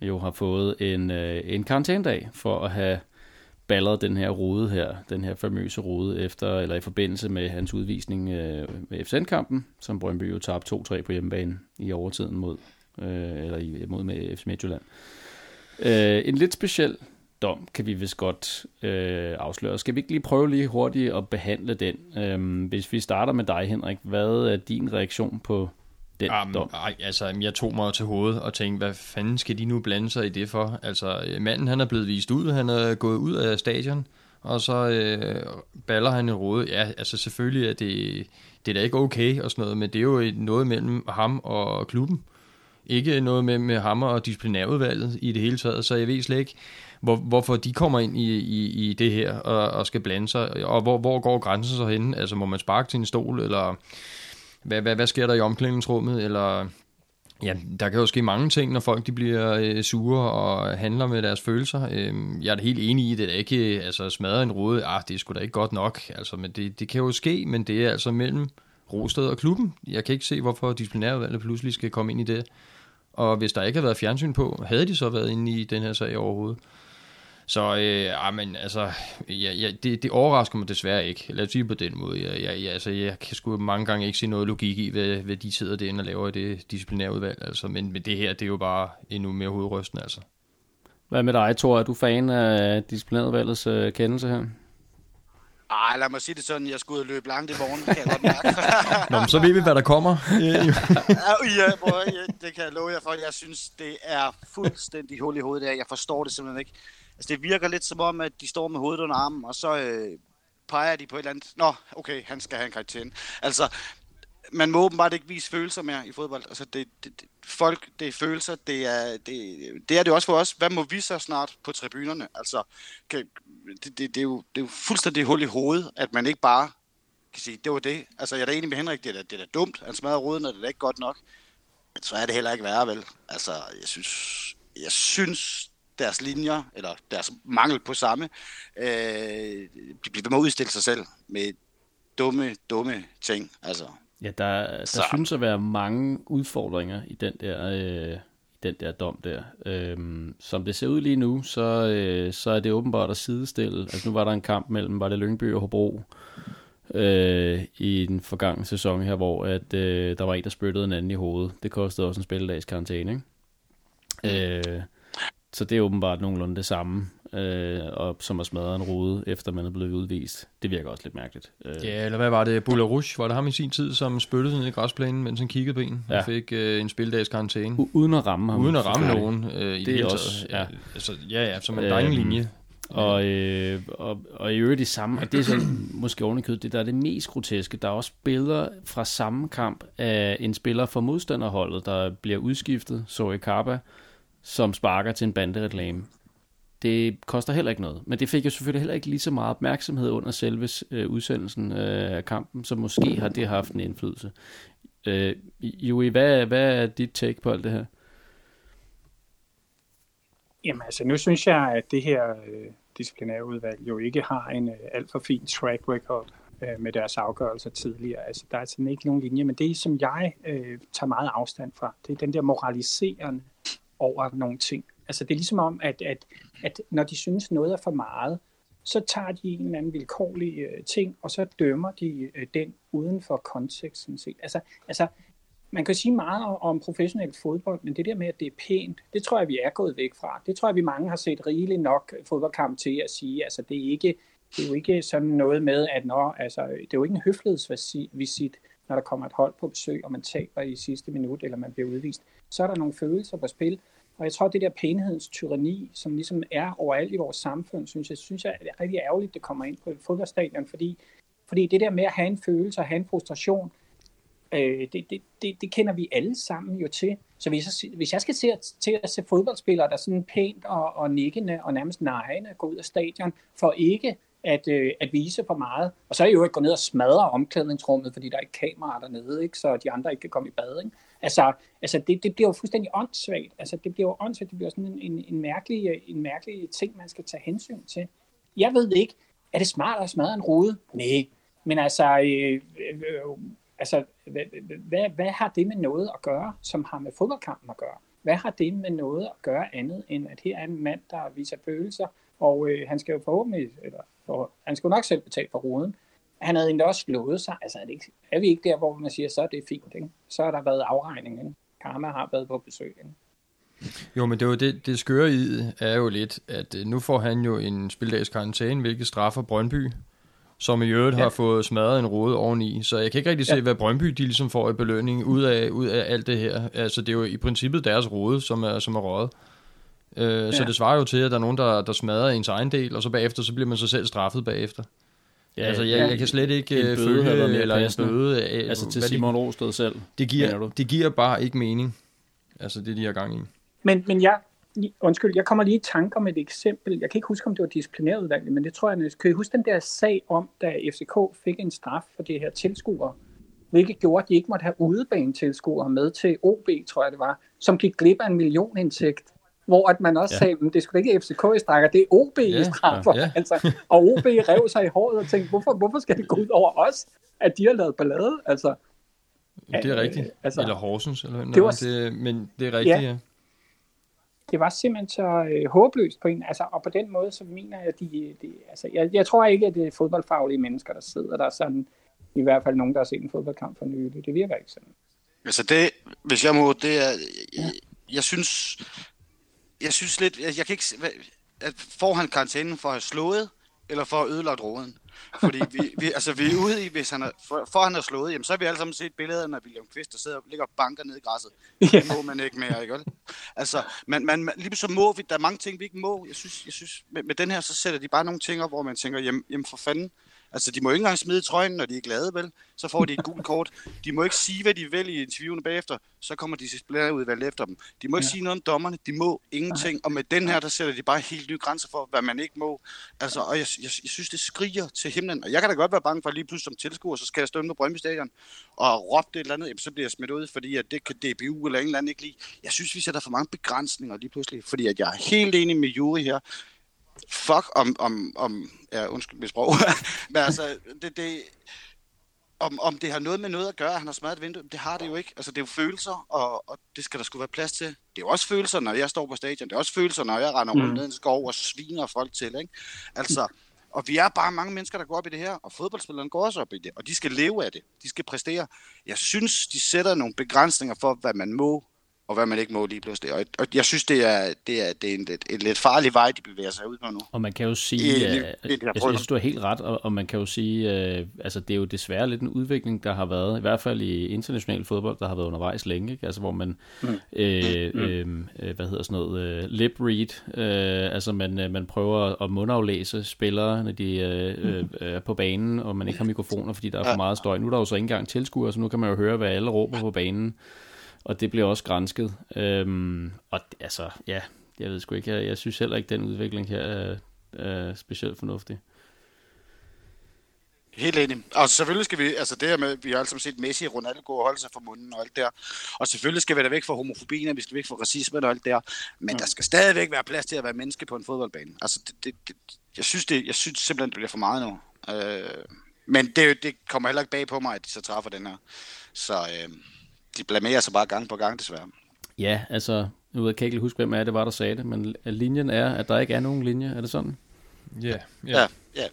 jo har fået en øh, en karantænedag for at have balleret den her rode her, den her famøse rode efter eller i forbindelse med hans udvisning øh, med F C N-kampen, som Brøndby jo tabte to tre på hjemmebane i overtiden mod øh, eller i, mod med F C Midtjylland. Øh, en lidt speciel dom kan vi vist godt øh, afsløre. Skal vi ikke lige prøve lige hurtigt at behandle den? Øh, hvis vi starter med dig, Henrik, hvad er din reaktion på Um, ej, altså, jeg tog mig til hovedet og tænkte, hvad fanden skal de nu blande sig i det for? Altså, manden han er blevet vist ud, han er gået ud af stadion, og så øh, baller han en rode. Ja, altså selvfølgelig er det, det er da ikke okay og sådan noget, men det er jo noget mellem ham og klubben. Ikke noget med, med ham og disciplinærudvalget i det hele taget, så jeg ved slet ikke, hvor, hvorfor de kommer ind i, i, i det her og, og skal blande sig, og hvor, hvor går grænsen så henne? Altså, må man sparke til en stol, eller... Hvad, hvad, hvad sker der i omklædningsrummet, eller ja, der kan jo ske mange ting, når folk de bliver øh, sure og handler med deres følelser. Øh, jeg er da helt enig i, det der ikke altså, smadrer en rode, ah, det er sgu da ikke godt nok, altså, men det, det kan jo ske, men det er altså mellem Rosted og klubben. Jeg kan ikke se, hvorfor disciplinærudvalget pludselig skal komme ind i det, og hvis der ikke havde været fjernsyn på, havde de så været inde i den her sag overhovedet? Så øh, amen, altså, ja, ja, det, det overrasker mig desværre ikke. Lad os sige på den måde. Jeg, jeg, jeg, altså, jeg kan sgu mange gange ikke se noget logik i, hvad, hvad de sidder derinde og laver i det disciplinærudvalg. Altså. Men, men det her, det er jo bare endnu mere hovedrystende. Altså. Hvad med dig, Thor? Er du fan af disciplinærudvalgets øh, kendelse her? Ej, lad mig sige det sådan, jeg skulle ud og løbe langt i morgen, kan jeg godt mærke. Nå, men så ved vi, hvad der kommer. Yeah. Ja, bror, ja, det kan jeg love jer for. Jeg synes, det er fuldstændig hul i hovedet der. Jeg forstår det simpelthen ikke. Altså, det virker lidt som om, at de står med hovedet under armen, og så øh, peger de på et eller andet. Nå, okay, han skal have en karantæne. Altså, man må åbenbart ikke vise følelser mere i fodbold. Altså, det, det, det, folk, det er følelser, det er det, det er det også for os. Hvad må vi så snart på tribunerne? Altså, kan, det, det, det, er jo, det er jo fuldstændig hul i hovedet, at man ikke bare kan sige, det var det. Altså, jeg er da enig med Henrik, det er da dumt. Han smadrer roden, og det er da ikke godt nok. Men så er det heller ikke værre, vel? Altså, jeg synes, jeg synes... deres linjer, eller deres mangel på samme, øh, de bliver ved med at udstille sig selv med dumme, dumme ting. Altså. Ja, der, der synes at være mange udfordringer i den der, øh, den der dom der. Øh, som det ser ud lige nu, så, øh, så er det åbenbart at sidestille. Altså, nu var der en kamp mellem, var det Lyngby og Hobro øh, i den forgangne sæson her, hvor at, øh, der var en, der spyttede en anden i hovedet. Det kostede også en spilledags karantæne, ikke? Øh, Så det er åbenbart nogenlunde det samme, øh, og som at smadre en rode, efter man er blevet udvist. Det virker også lidt mærkeligt. Øh. Ja, eller hvad var det? Boularouche, var det ham i sin tid, som spyttede sådan i græsplænen, mens han kiggede på en, og ja. fik øh, en spildags karantæne. U- uden at ramme ham. Uden at ramme nogen. Øh, i det er også, ja. Altså, ja, ja, som en drengelinje. Øh, og, øh, og, og i øvrigt i samme, og det er så måske ovenikødet, det der er det mest groteske. Der er også billeder fra samme kamp af en spiller fra modstanderholdet, der bliver udskiftet, Zoe Carpa, som sparker til en bandereklame. Det koster heller ikke noget, men det fik jo selvfølgelig heller ikke lige så meget opmærksomhed under selve øh, udsendelsen øh, af kampen, så måske har det haft en indflydelse. Øh, Juri, hvad, hvad er dit take på alt det her? Jamen altså, nu synes jeg, at det her øh, disciplinærudvalg jo ikke har en øh, alt for fin track record øh, med deres afgørelser tidligere. Altså, der er sådan ikke nogen linje, men det, som jeg øh, tager meget afstand fra, det er den der moraliserende over nogle ting. Altså, det er ligesom om, at, at, at når de synes, noget er for meget, så tager de en eller anden vilkårlig øh, ting, og så dømmer de øh, den uden for konteksten set. Altså, altså, man kan sige meget om, om professionel fodbold, men det der med, at det er pænt, det tror jeg, vi er gået væk fra. Det tror jeg, vi mange har set rigeligt nok fodboldkamp til at sige, altså, det er ikke... Det er jo ikke sådan noget med, at når, altså, det er jo ikke en høflighedsvisit, når der kommer et hold på besøg, og man taber i sidste minut, eller man bliver udvist. Så er der nogle følelser på spil. Og jeg tror, at det der pænhedens tyranni, som ligesom er overalt i vores samfund, synes jeg, synes jeg er rigtig ærgerligt, det kommer ind på et fodboldstadion. Fordi, fordi det der med at have en følelse og have en frustration, øh, det, det, det, det kender vi alle sammen jo til. Så hvis jeg, hvis jeg skal se, til at se fodboldspillere, der sådan pænt og, og nikkende og nærmest nejende går ud af stadion, for ikke... At, øh, at vise for meget. Og så er I jo ikke gå ned og smadre omklædningsrummet, fordi der er ikke kameraer dernede, ikke? Så de andre ikke kan komme i bad. Ikke? Altså, altså det, det bliver jo fuldstændig åndssvagt. Altså, det bliver jo åndssvagt. Det bliver sådan en, en, en, mærkelig, en mærkelig ting, man skal tage hensyn til. Jeg ved ikke, er det smart at smadre en rude? Nej. Men altså, øh, øh, øh, altså hvad, hvad, hvad har det med noget at gøre, som har med fodboldkampen at gøre? Hvad har det med noget at gøre andet, end at her er en mand, der viser følelser, og øh, han skal jo forhåbentlig... Eller, For, han skulle nok selv betale for roden. Han havde egentlig også slået sig. Altså er, det ikke, er vi ikke der, hvor man siger, så er det fint, ikke? Så har der været afregning, ikke? Karma har været på besøg, ikke? Jo, men det, jo det, det skøre i er jo lidt, at nu får han jo en spildags karantæne, hvilket straffer Brøndby, som i øvrigt ja. har fået smadret en rode oveni. Så jeg kan ikke rigtig se, ja. hvad Brøndby de ligesom får i belønning ud af, ud af alt det her. Altså det er jo i princippet deres rode, som er, som er røget. Øh, ja. Så det svarer jo til, at der er nogen, der, der smadrer ens egen del, og så bagefter, så bliver man så selv straffet bagefter. Ja, altså, jeg, ja. jeg kan slet ikke en bøde, følge, eller en bøde af, altså til Simon Rosted selv. Det giver, det giver bare ikke mening, altså det, de har gang i. Men, men jeg, undskyld, jeg kommer lige i tanker med et eksempel. Jeg kan ikke huske, om det var disciplinærudvalget, men det tror jeg, jeg kan I huske den der sag om, da F C K fik en straf for det her tilskuere, hvilket gjorde, at de ikke måtte have udebanetilskuere med til O B, tror jeg det var, som gik glip af en millionindtægt. Hvor at man også ja. sagde, det skulle ikke F C K i strækker, det er O B yeah, i strækker. Yeah. Altså, og O B rev sig i håret og tænkte, hvorfor, hvorfor skal det gå ud over os, at de har lavet ballade? Altså, det er rigtigt. Altså, eller Horsens, eller hvad det var, det, men det er rigtigt, ja. ja. Det var simpelthen så øh, håbløst på en, altså, og på den måde, så mener jeg, de, de, altså, jeg, jeg tror ikke, at det er fodboldfaglige mennesker, der sidder der sådan, i hvert fald nogen, der har set en fodboldkamp for nylig. Det virker ikke sådan. Altså det, hvis jeg må, det er, jeg, jeg synes... Jeg synes lidt, jeg kan ikke, at får han karantænen for at have slået, eller for at have ødelagt roden? Fordi vi, vi, altså vi er ude i, hvis han er, for, for han har slået, jamen så har vi alle sammen set billederne af William Kvist, der sidder og ligger og banker ned i græsset. Det må man ikke mere, ikke? Altså, man, man, lige så må vi, der er mange ting, vi ikke må. Jeg synes, jeg synes med, med den her, så sætter de bare nogle ting op, hvor man tænker, jamen, jamen for fanden. Altså, de må ikke engang smide trøjen, når de er glade, vel? Så får de et gult kort. De må ikke sige, hvad de vil i interviewene bagefter. Så kommer de disciplinærudvalget efter dem. De må ikke ja. sige noget om dommerne. De må ingenting. Og med den her, der sætter de bare helt nye grænser for, hvad man ikke må. Altså, og jeg, jeg, jeg synes, det skriger til himlen. Og jeg kan da godt være bange for, at lige pludselig som tilskuer, så skal jeg stå inde på Brøndby Stadion og råbe det et eller andet. Jamen, så bliver jeg smidt ud, fordi at det kan D B U eller en eller anden ikke lide. Jeg synes, vi sætter for mange begrænsninger lige pludselig. Fordi at jeg er helt enig med Juri her. Fuck om, om, om ja, undskyld mit sprog, men altså, det, det, om, om det har noget med noget at gøre, at han har smadret vinduet, det har det jo ikke. Altså, det er jo følelser, og, og det skal der sgu være plads til. Det er jo også følelser, når jeg står på stadion, det er også følelser, når jeg render rundt mm. ned i en skov og sviner folk til, ikke? Altså, og vi er bare mange mennesker, der går op i det her, og fodboldspillerne går også op i det, og de skal leve af det, de skal præstere. Jeg synes, de sætter nogle begrænsninger for, hvad man må, og hvad man ikke må lige pludselig. Og, og jeg synes, det er, det er, det er en, en, en lidt farlig vej, de bevæger sig ud på nu. Og man kan jo sige, det, det, det, det jeg, jeg synes, du er helt ret, og, og man kan jo sige, øh, altså det er jo desværre lidt en udvikling, der har været, i hvert fald i international fodbold, der har været undervejs længe, ikke? Altså hvor man, mm. øh, øh, øh, hvad hedder sådan noget, øh, lip read, øh, altså man, øh, man prøver at mundaflæse spillere, når de øh, øh, er på banen, og man ikke har mikrofoner, fordi der er for meget støj. Nu er der jo så ikke engang tilskuer, så nu kan man jo høre, hvad alle råber på banen. Og det blev også gransket. Øhm, og altså, ja, jeg ved sgu ikke. Jeg, jeg synes heller ikke, den udvikling her er, er specielt fornuftig. Helt enig. Og selvfølgelig skal vi, altså det her med, vi har altid set Messi og Ronaldo gå og holde sig for munden og alt der. Og selvfølgelig skal vi da væk fra homofobien, og vi skal væk fra racismen og alt der. Men mm. der skal stadigvæk være plads til at være menneske på en fodboldbane. Altså, det, det, det, jeg, synes det, jeg synes simpelthen, det bliver for meget nu. Øh, Men det, det kommer heller ikke bag på mig, at de så træffer den her. Så øh, de blamerer sig bare gang på gang, desværre. Ja, altså, nu kan jeg ikke huske, hvem er det var, der sagde det, men linjen er, at der ikke er nogen linje. Er det sådan? Ja. Yeah, yeah. Ja, ja.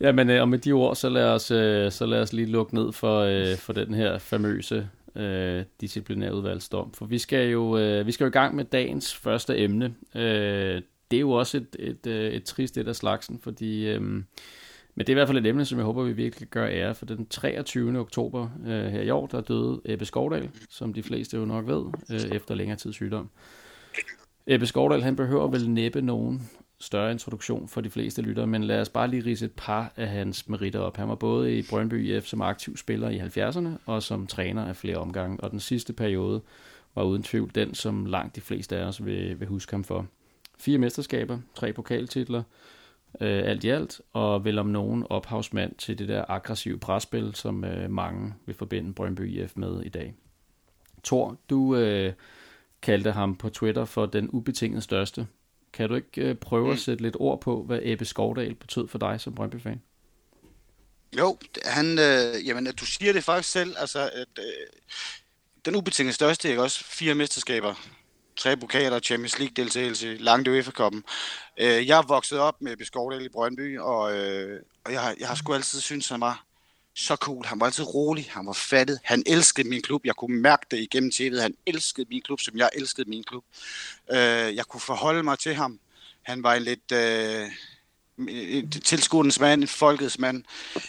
Ja, men øh, og med de ord, så lad os, øh, så lad os lige lukke ned for, øh, for den her famøse øh, disciplinærudvalgsdom. For vi skal, jo, øh, vi skal jo i gang med dagens første emne. Øh, det er jo også et, et, et, et trist et af slagsen, fordi... Øh, Men det er i hvert fald et emne, som jeg håber, vi virkelig gør ære, for den treogtyvende oktober øh, her i år, der døde Ebbe Skovdahl, som de fleste jo nok ved, øh, efter længere tids sygdom. Ebbe Skovdahl, han behøver vel næppe nogen større introduktion for de fleste lyttere, men lad os bare lige ridse et par af hans meritter op. Han var både i Brøndby I F som aktiv spiller i halvfjerdserne, og som træner af flere omgange, og den sidste periode var uden tvivl den, som langt de fleste af os vil, vil huske ham for. Fire mesterskaber, tre pokaltitler, Øh, alt i alt, og vel om nogen ophavsmand til det der aggressive presspil, som øh, mange vil forbinde Brøndby I F med i dag. Thor, du øh, kaldte ham på Twitter for den ubetinget største. Kan du ikke øh, prøve mm. at sætte lidt ord på, hvad Ebbe Skovdahl betød for dig som Brøndby-fan? Jo, han, øh, jamen, du siger det faktisk selv, altså, at øh, den ubetinget største, ikke også? Fire mesterskaber, tre pokaler, Champions League-deltagelse, langt UEFA-koppen. Øh, jeg er vokset op med Ebbe Skovdahl i Brøndby, og, øh, og jeg, har, jeg har sgu altid syntes, han var så cool. Han var altid rolig, han var fattet. Han elskede min klub. Jeg kunne mærke det igennem T V'et. Han elskede min klub, som jeg elskede min klub. Øh, jeg kunne forholde mig til ham. Han var en lidt øh, en tilskuernes mand, en folkets mand,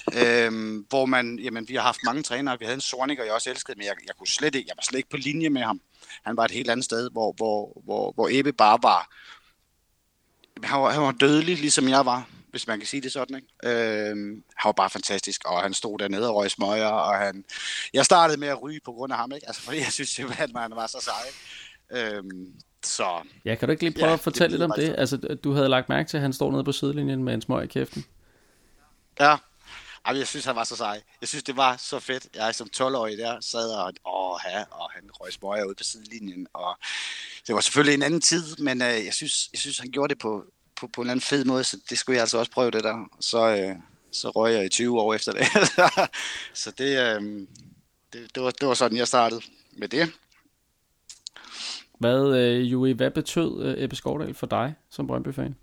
øh, hvor man, jamen, vi har haft mange trænere. Vi havde en Sornik, og jeg også elskede, men jeg, jeg, kunne slet ikke, jeg var slet ikke på linje med ham. Han var et helt andet sted, hvor, hvor, hvor, hvor Ebbe bare var... Han var, han var dødelig, ligesom jeg var, hvis man kan sige det sådan, ikke? Øh, han var bare fantastisk, og han stod dernede og røg smøger, og han... Jeg startede med at ryge på grund af ham, ikke? Altså, fordi jeg synes simpelthen, at han var så sej. Øh, så... Ja, kan du ikke lige prøve ja, at fortælle lidt om det? Altså, du havde lagt mærke til, at han stod nede på sidelinjen med en smøg i kæften. Ja. Ej, jeg synes, han var så sej. Jeg synes, det var så fedt. Jeg som tolv-årig der sad og, åh, ja, og han røg smøger ude på sidelinjen. Og det var selvfølgelig en anden tid, men øh, jeg, synes, jeg synes, han gjorde det på, på, på en eller anden fed måde, så det skulle jeg altså også prøve det der. Så, øh, så røg jeg i tyve år efter det. Så det, øh, det, det, var, det var sådan, jeg startede med det. Hvad, øh, Juri, hvad betød øh, Ebbe Skovdahl for dig som Brøndby-fan?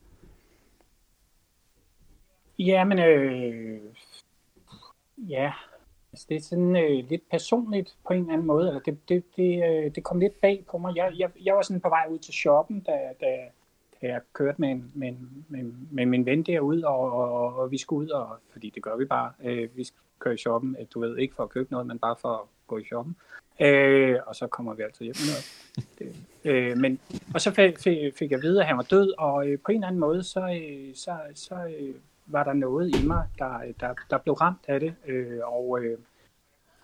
Jamen... Øh... Ja, altså det er sådan øh, lidt personligt på en eller anden måde, eller det, det, det, øh, det kom lidt bag på mig. Jeg, jeg, jeg var sådan på vej ud til shoppen, da, da, da jeg kørte med, en, med, med, med min ven derude, og, og, og vi skulle ud, og, fordi det gør vi bare. Øh, vi kører i shoppen, du ved, ikke for at købe noget, men bare for at gå i shoppen. Øh, og så kommer vi altid hjem med noget. Det, øh, men, og så fik, fik jeg at vide, at han var død, og øh, på en eller anden måde, så... Øh, så, så øh, var der noget i mig, der, der, der blev ramt af det, øh, og, øh,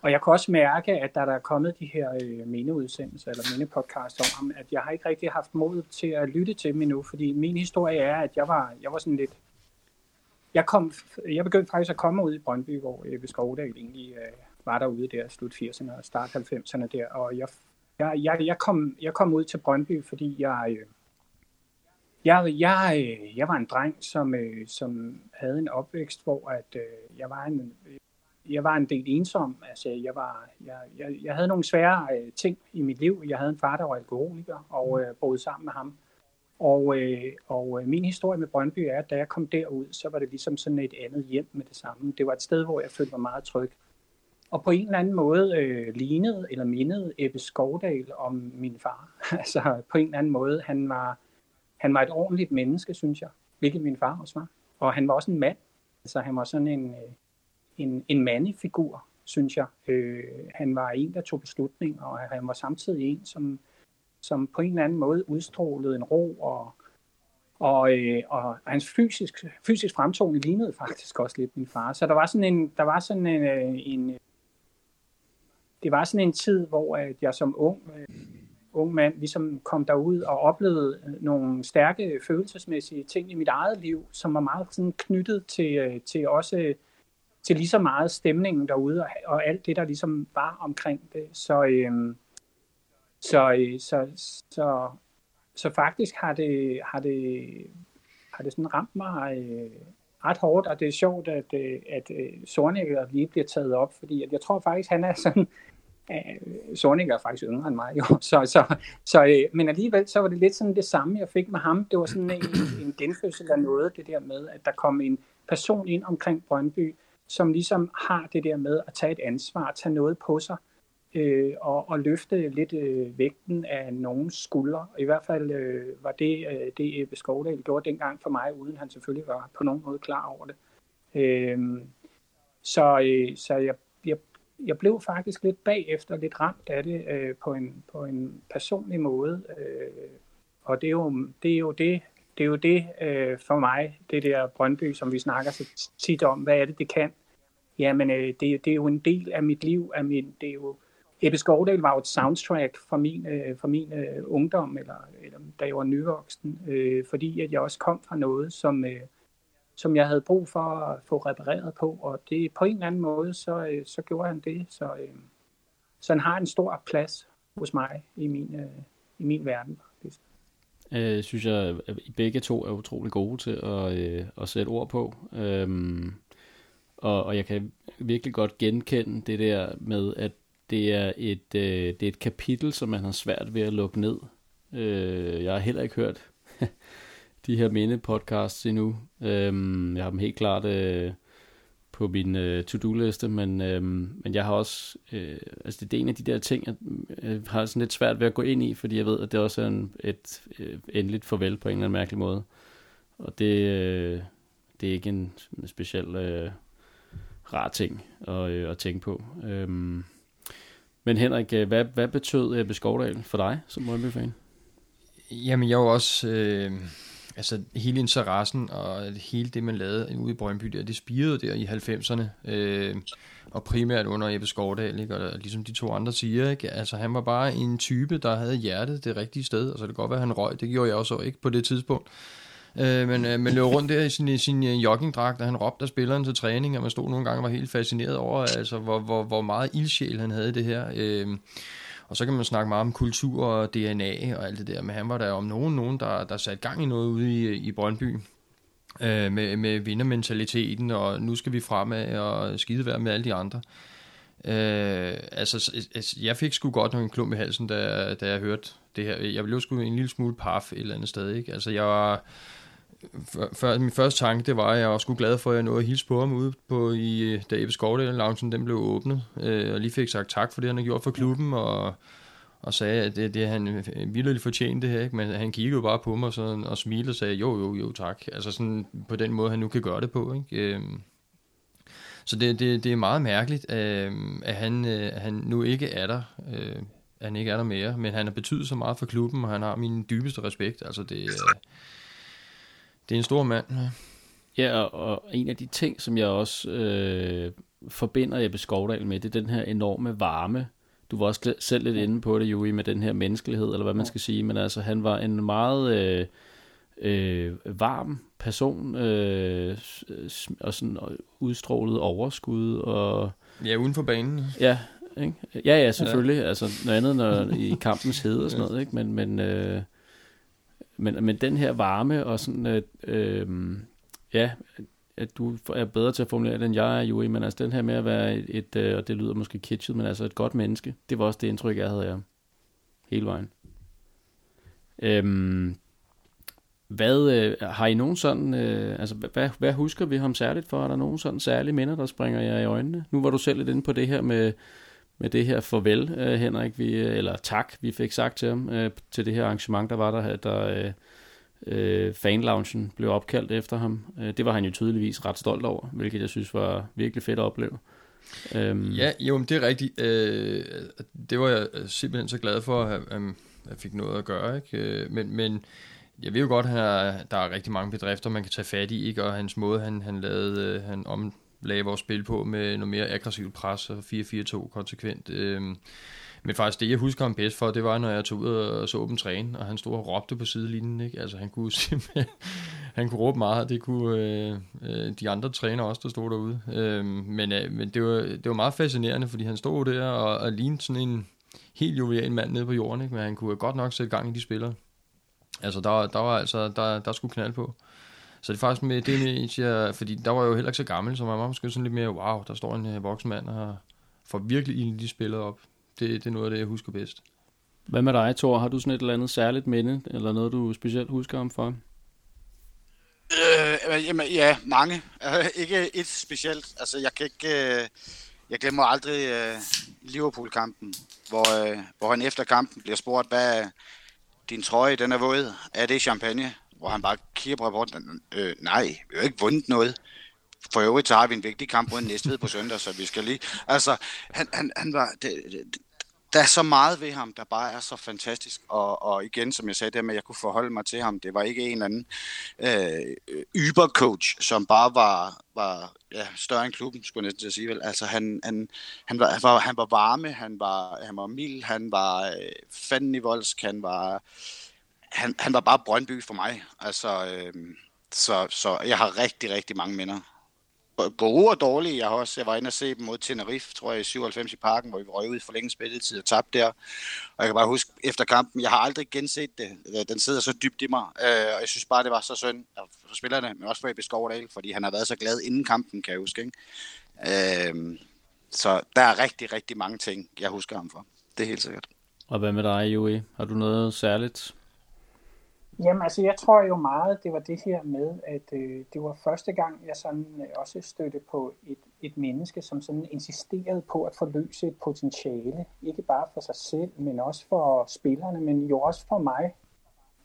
og jeg kunne også mærke, at der, der er kommet de her øh, mindeudsendelser, eller mindepodcast om ham, at jeg har ikke rigtig haft mod til at lytte til dem endnu, fordi min historie er, at jeg var, jeg var sådan lidt, jeg, kom, jeg begyndte faktisk at komme ud i Brøndby, hvor Ebbe Skovdahl egentlig øh, var derude der, slut firserne og start halvfemserne der, og jeg, jeg, jeg, jeg, kom, jeg kom ud til Brøndby, fordi jeg... Øh, Jeg, jeg, jeg var en dreng, som, som havde en opvækst, hvor at, øh, jeg, var en, jeg var en del ensom. Altså, jeg, var, jeg, jeg, jeg havde nogle svære øh, ting i mit liv. Jeg havde en far, der var alkoholiker og øh, boede sammen med ham. Og, øh, og min historie med Brøndby er, at da jeg kom derud, så var det ligesom sådan et andet hjem med det samme. Det var et sted, hvor jeg følte mig meget tryg. Og på en eller anden måde øh, lignede eller mindede Ebbe Skovdahl om min far. Altså på en eller anden måde, han var... Han var et ordentligt menneske, synes jeg, hvilket min far også var. Og han var også en mand. Altså, han var sådan en, en, en mandefigur, synes jeg. Øh, han var en, der tog beslutninger, og han var samtidig en, som, som på en eller anden måde udstrålede en ro. Og, og, øh, og hans fysisk, fysisk fremtoning lignede faktisk også lidt min far. Så der var sådan en... Der var sådan en, en det var sådan en tid, hvor at jeg som ung... Øh, ung mand, ligesom kom derud og oplevede nogle stærke følelsesmæssige ting i mit eget liv, som var meget sådan knyttet til, til også til lige så meget stemningen derude, og, og alt det, der ligesom var omkring det. Så, øh, så, øh, så, så, så faktisk har det, har det, har det sådan ramt mig øh, ret hårdt, og det er sjovt, at, at Zorniger lige bliver taget op, fordi jeg tror faktisk, han er sådan, Zorniger er faktisk yngre end mig, jo. Så, så, så, men alligevel så var det lidt sådan det samme, jeg fik med ham. Det var sådan en, en genfødsel af noget, det der med, at der kom en person ind omkring Brøndby, som ligesom har det der med at tage et ansvar, tage noget på sig, øh, og, og løfte lidt øh, vægten af nogens skuldre. I hvert fald øh, var det, øh, det Ebbe Skovdahl gjorde dengang for mig, uden han selvfølgelig var på nogen måde klar over det. Øh, så øh, så jeg, jeg, jeg blev faktisk lidt bagefter, lidt ramt af det øh, på, en, på en personlig måde. Øh, og det er jo det, er jo det Det er jo det øh, for mig, det der Brøndby, som vi snakker så tit om. Hvad er det, det kan? Jamen, øh, det, det er jo en del af mit liv. Af min, det er jo... Ebbe Skovdahl var jo et soundtrack fra min, øh, fra min øh, ungdom, eller, eller da jeg var nyvoksen. Øh, fordi at jeg også kom fra noget, som, øh, som jeg havde brug for at få repareret på. Og det, på en eller anden måde, så, øh, så gjorde han det. Så, øh, så han har en stor plads hos mig i min, øh, i min verden. Øh, synes jeg, at I begge to er utrolig gode til at, øh, at sætte ord på. Øhm, og, og jeg kan virkelig godt genkende det der med, at det er et, øh, det er et kapitel, som man har svært ved at lukke ned. Øh, jeg har heller ikke hørt de her mindepodcasts endnu. Øhm, jeg har dem helt klart øh, på min øh, to-do-liste, men, øh, men jeg har også... Øh, altså det er en af de der ting, jeg øh, har sådan lidt svært ved at gå ind i, fordi jeg ved, at det også er en, et øh, endeligt farvel på en eller anden mærkelig måde. Og det, øh, det er ikke en, en speciel øh, rar ting at, øh, at tænke på. Øh, men Henrik, hvad, hvad betød Ebbe Skovdahl for dig som Brøndby-fan? Jamen jeg var også... Øh... Altså hele interessen og hele det, man lavede ude i Brøndby der, det spirede der i halvfemserne, øh, og primært under Ebbe Skovdahl, ikke? Og ligesom de to andre siger, ikke? Altså han var bare en type, der havde hjertet det rigtige sted, altså det kan godt være, han røg, det gjorde jeg også ikke på det tidspunkt, øh, men øh, man løb rundt der i sin, sin joggingdragt, og han råbte af spilleren til træning, og man stod nogle gange og var helt fascineret over, altså hvor, hvor, hvor meget ildsjæl han havde det her, øh, og så kan man snakke meget om kultur og D N A og alt det der, men han var der om nogen, nogen der, der satte gang i noget ude i, i Brøndby øh, med, med vindermentaliteten, og nu skal vi fremad og skidevær med alle de andre. Øh, altså, jeg fik sgu godt nok en klump i halsen, da, da jeg hørte det her. Jeg blev sgu en lille smule paf et eller andet sted, ikke? Altså, jeg var... Før, min første tanke, det var, at jeg var sgu glad for, at jeg nåede at hilse på ham ude på, i, da Ebbe Skovdahl-loungen, den blev åbnet, øh, og lige fik sagt tak for det, han har gjort for klubben, og, og sagde, at det, det han vildt fortjente det her, ikke? Men han kiggede jo bare på mig sådan, og smilede og sagde, jo, jo, jo, tak. Altså sådan på den måde, han nu kan gøre det på, ikke? Øh, så det, det, det er meget mærkeligt, øh, at han, øh, han nu ikke er der, øh, han ikke er der mere, men han har betydet så meget for klubben, og han har min dybeste respekt, altså det... Øh, Det er en stor mand. Ja, ja og, og en af de ting, som jeg også øh, forbinder Ebbe Skovdahl med, det er den her enorme varme. Du var også selv lidt inde på det, Juri, med den her menneskelighed, eller hvad man skal sige, men altså, han var en meget øh, øh, varm person, øh, og sådan udstrålet overskud. Og... Ja, uden for banen. Ja, ikke? Ja, ja, selvfølgelig. Ja. Altså, noget andet når, i kampens hede og sådan noget, ikke? Men... men øh, Men, men den her varme og sådan, at, øh, ja, at du er bedre til at formulere det, end jeg er, Juri, men altså den her med at være et, et øh, og det lyder måske kitschet, men altså et godt menneske, det var også det indtryk, jeg havde af ham hele vejen. Øh, hvad, øh, har I nogen sådan, øh, altså hvad, hvad husker vi ham særligt for? Er der nogen sådan særlige minder, der springer jer i øjnene? Nu var du selv lidt inde på det her med... med det her farvel, Henrik, vi, eller tak, vi fik sagt til ham, øh, til det her arrangement, der var der, der øh, fanloungen blev opkaldt efter ham. Det var han jo tydeligvis ret stolt over, hvilket jeg synes var virkelig fedt at opleve. Øhm. Ja, jo, det er rigtigt. Øh, det var jeg simpelthen så glad for, at jeg fik noget at gøre, ikke? Men... men jeg ved jo godt, at der er rigtig mange bedrifter, man kan tage fat i, ikke? Og hans måde, han, han lavede, han om... lagde vores spil på med noget mere aggressivt pres og fire fire to konsekvent. Men faktisk det, jeg husker ham bedst for, det var, når jeg tog ud og så dem træne, og han stod og råbte på sidelinjen, ikke? Altså han kunne simpelthen, han kunne råbe meget, det kunne øh, de andre træner også, der stod derude. Øh, men øh, men det, var, det var meget fascinerende, fordi han stod der og, og lignede sådan en helt jovial mand nede på jorden, ikke? Men han kunne godt nok sætte gang i de spillere. Altså der, der var altså, der, der skulle knald på. Så det er faktisk med det, jeg, fordi der var jeg jo heller ikke så gammel, så man var måske sådan lidt mere, wow, der står en voksen mand og får virkelig ilden de spillere op. Det, det er noget af det, jeg husker bedst. Hvad med dig, Thor? Har du sådan et eller andet særligt minde, eller noget, du specielt husker om for? Øh, jamen, ja, mange. Ikke et specielt. Altså, jeg kan ikke... Jeg glemmer aldrig øh, Liverpool-kampen, hvor, øh, hvor han efter kampen bliver spurgt, hvad din trøje, den er våd. Er det champagne? Hvor han bare kigger på rapporten. Øh, nej, vi har ikke vundet noget. For øvrigt, så har vi en vigtig kamp mod Næstved på søndag, så vi skal lige... Altså, han, han, han var... Det, det, der er så meget ved ham, der bare er så fantastisk. Og, og igen, som jeg sagde, det med, at jeg kunne forholde mig til ham. Det var ikke en eller anden øh, übercoach, som bare var, var ja, større end klubben, skulle jeg næsten sige vel. Altså, han, han, han, var, han, var, han var varme, han var, han var mild, han var øh, fanden i voldsk, han var, han, han var bare Brøndby for mig. Altså, øh, så, så jeg har rigtig, rigtig mange minder. Gode og dårlige. Jeg har også, jeg var inde og se dem mod Tenerife, tror jeg, i syvoghalvfems i Parken, hvor vi røg ud for længe spilletid og tabte der. Og jeg kan bare huske, efter kampen, jeg har aldrig genset det. Den sidder så dybt i mig, og jeg synes bare, det var så synd for spillerne, men også for Ebbe Skovdahl, fordi han har været så glad inden kampen, kan jeg huske. Ikke? Så der er rigtig, rigtig mange ting, jeg husker ham for. Det er helt sikkert. Og hvad med dig, Juri? Har du noget særligt? Jamen altså, jeg tror jo meget, det var det her med, at øh, det var første gang, jeg sådan øh, også stødte på et, et menneske, som sådan insisterede på at forløse et potentiale. Ikke bare for sig selv, men også for spillerne, men jo også for mig,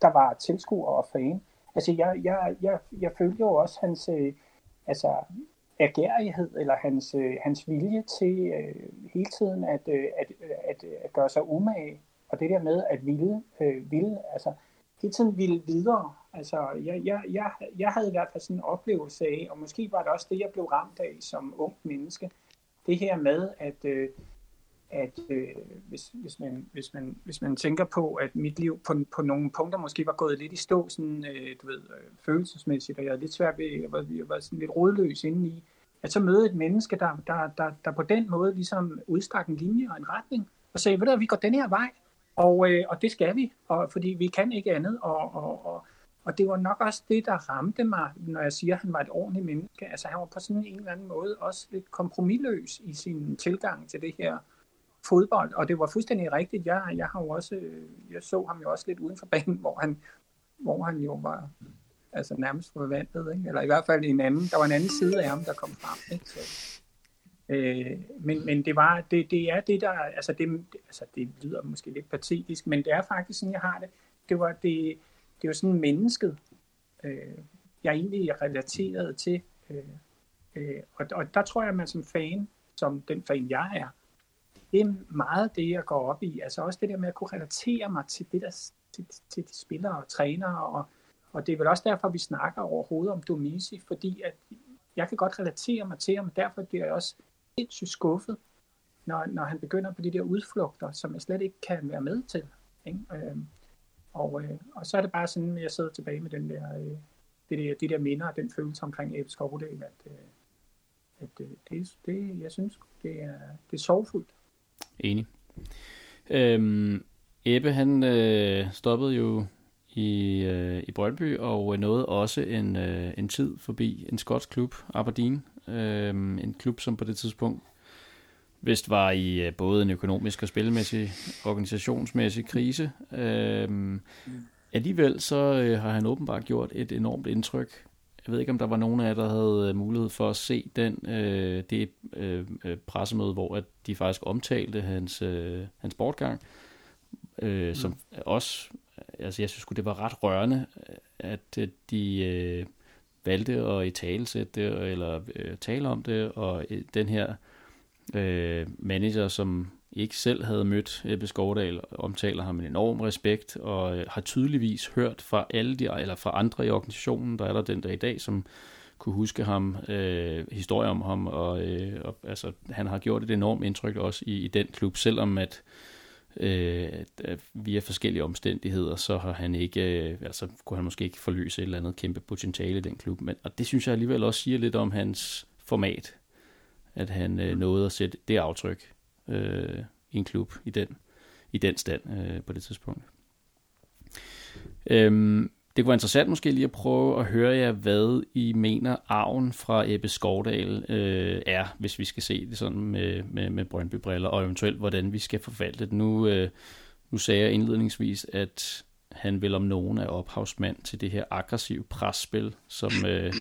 der var tilskuer og fan. Altså, jeg, jeg, jeg, jeg følte jo også hans øh, altså, agerighed, eller hans, øh, hans vilje til øh, hele tiden at, øh, at, øh, at, øh, at gøre sig umage. Og det der med at ville, øh, ville altså... hele tiden ville videre. Altså, jeg, jeg, jeg, jeg havde i hvert fald sådan en oplevelse af, og måske var det også det, jeg blev ramt af som ung menneske. Det her med, at, øh, at øh, hvis, hvis, man, hvis, man, hvis man tænker på, at mit liv på, på nogle punkter måske var gået lidt i stå, sådan, øh, du ved, øh, følelsesmæssigt, og jeg havde lidt svært ved, jeg var, jeg var sådan lidt rodløs indeni, at så møde et menneske, der, der, der, der på den måde ligesom udstrak en linje og en retning, og sagde, ved du, vi går den her vej. Og, øh, og det skal vi, og, fordi vi kan ikke andet, og, og, og, og det var nok også det, der ramte mig, når jeg siger, at han var et ordentligt menneske. Altså han var på sådan en eller anden måde også lidt kompromisløs i sin tilgang til det her fodbold, og det var fuldstændig rigtigt. Jeg, jeg, har jo også, jeg så ham jo også lidt uden for banen, hvor han, hvor han jo var altså nærmest forvandlet, ikke? Eller i hvert fald en anden, der var en anden side af ham, der kom frem, ikke? Så. Øh, men, men det var det, det er det der altså det, altså det lyder måske lidt patetisk, men det er faktisk sådan jeg har det det var det det var sådan mennesket øh, jeg egentlig relaterede til øh, øh, og, og der tror jeg man som fan, som den fan jeg er, det er meget det jeg går op i, altså også det der med at kunne relatere mig til det der til, til de spillere og trænere og, og det er vel også derfor vi snakker overhovedet om Domíci, fordi at jeg kan godt relatere mig til ham, derfor bliver jeg også sindssygt skuffet, når, når han begynder på de der udflugter, som jeg slet ikke kan være med til. Ikke? Øhm, og, øh, og så er det bare sådan, at jeg sidder tilbage med den der, øh, det der, de der minder og den følelse omkring Ebbe Skovdahl, at, øh, at øh, det, det, jeg synes, det er, det er sorgfuldt. Enig. Øhm, Ebbe, han øh, stoppede jo i, øh, i Brøndby og nåede også en, øh, en tid forbi en skotsk klub, Aberdeen. Øhm, en klub, som på det tidspunkt vist var i øh, både en økonomisk og spillemæssig, organisationsmæssig krise. Øhm, alligevel så øh, har han åbenbart gjort et enormt indtryk. Jeg ved ikke, om der var nogen af jer, der havde mulighed for at se den, øh, det øh, pressemøde, hvor at de faktisk omtalte hans, øh, hans bortgang, øh, som mm. også, altså jeg synes det var ret rørende, at de... Øh, valgte at italesætte det, eller øh, tale om det, og øh, den her øh, manager, som ikke selv havde mødt Ebbe Skovdahl, omtaler ham med enorm respekt, og øh, har tydeligvis hørt fra alle de, eller fra andre i organisationen, der er der den dag i dag, som kunne huske ham, øh, historie om ham, og, øh, og altså, han har gjort et enormt indtryk også i, i den klub, selvom at Øh, via forskellige omstændigheder, så har han ikke, øh, altså kunne han måske ikke forløse et eller andet kæmpe potentiale i den klub, men, og det synes jeg alligevel også siger lidt om hans format, at han øh, nåede at sætte det aftryk øh, i en klub i den, i den stand øh, på det tidspunkt. Øhm, Det kunne være interessant måske lige at prøve at høre jer, hvad I mener arven fra Ebbe Skovdahl øh, er, hvis vi skal se det sådan med, med, med Brøndby-briller, og eventuelt hvordan vi skal forvalte det. Nu, øh, nu sagde jeg indledningsvis, at han vel om nogen er ophavsmand til det her aggressive presspil, som øh,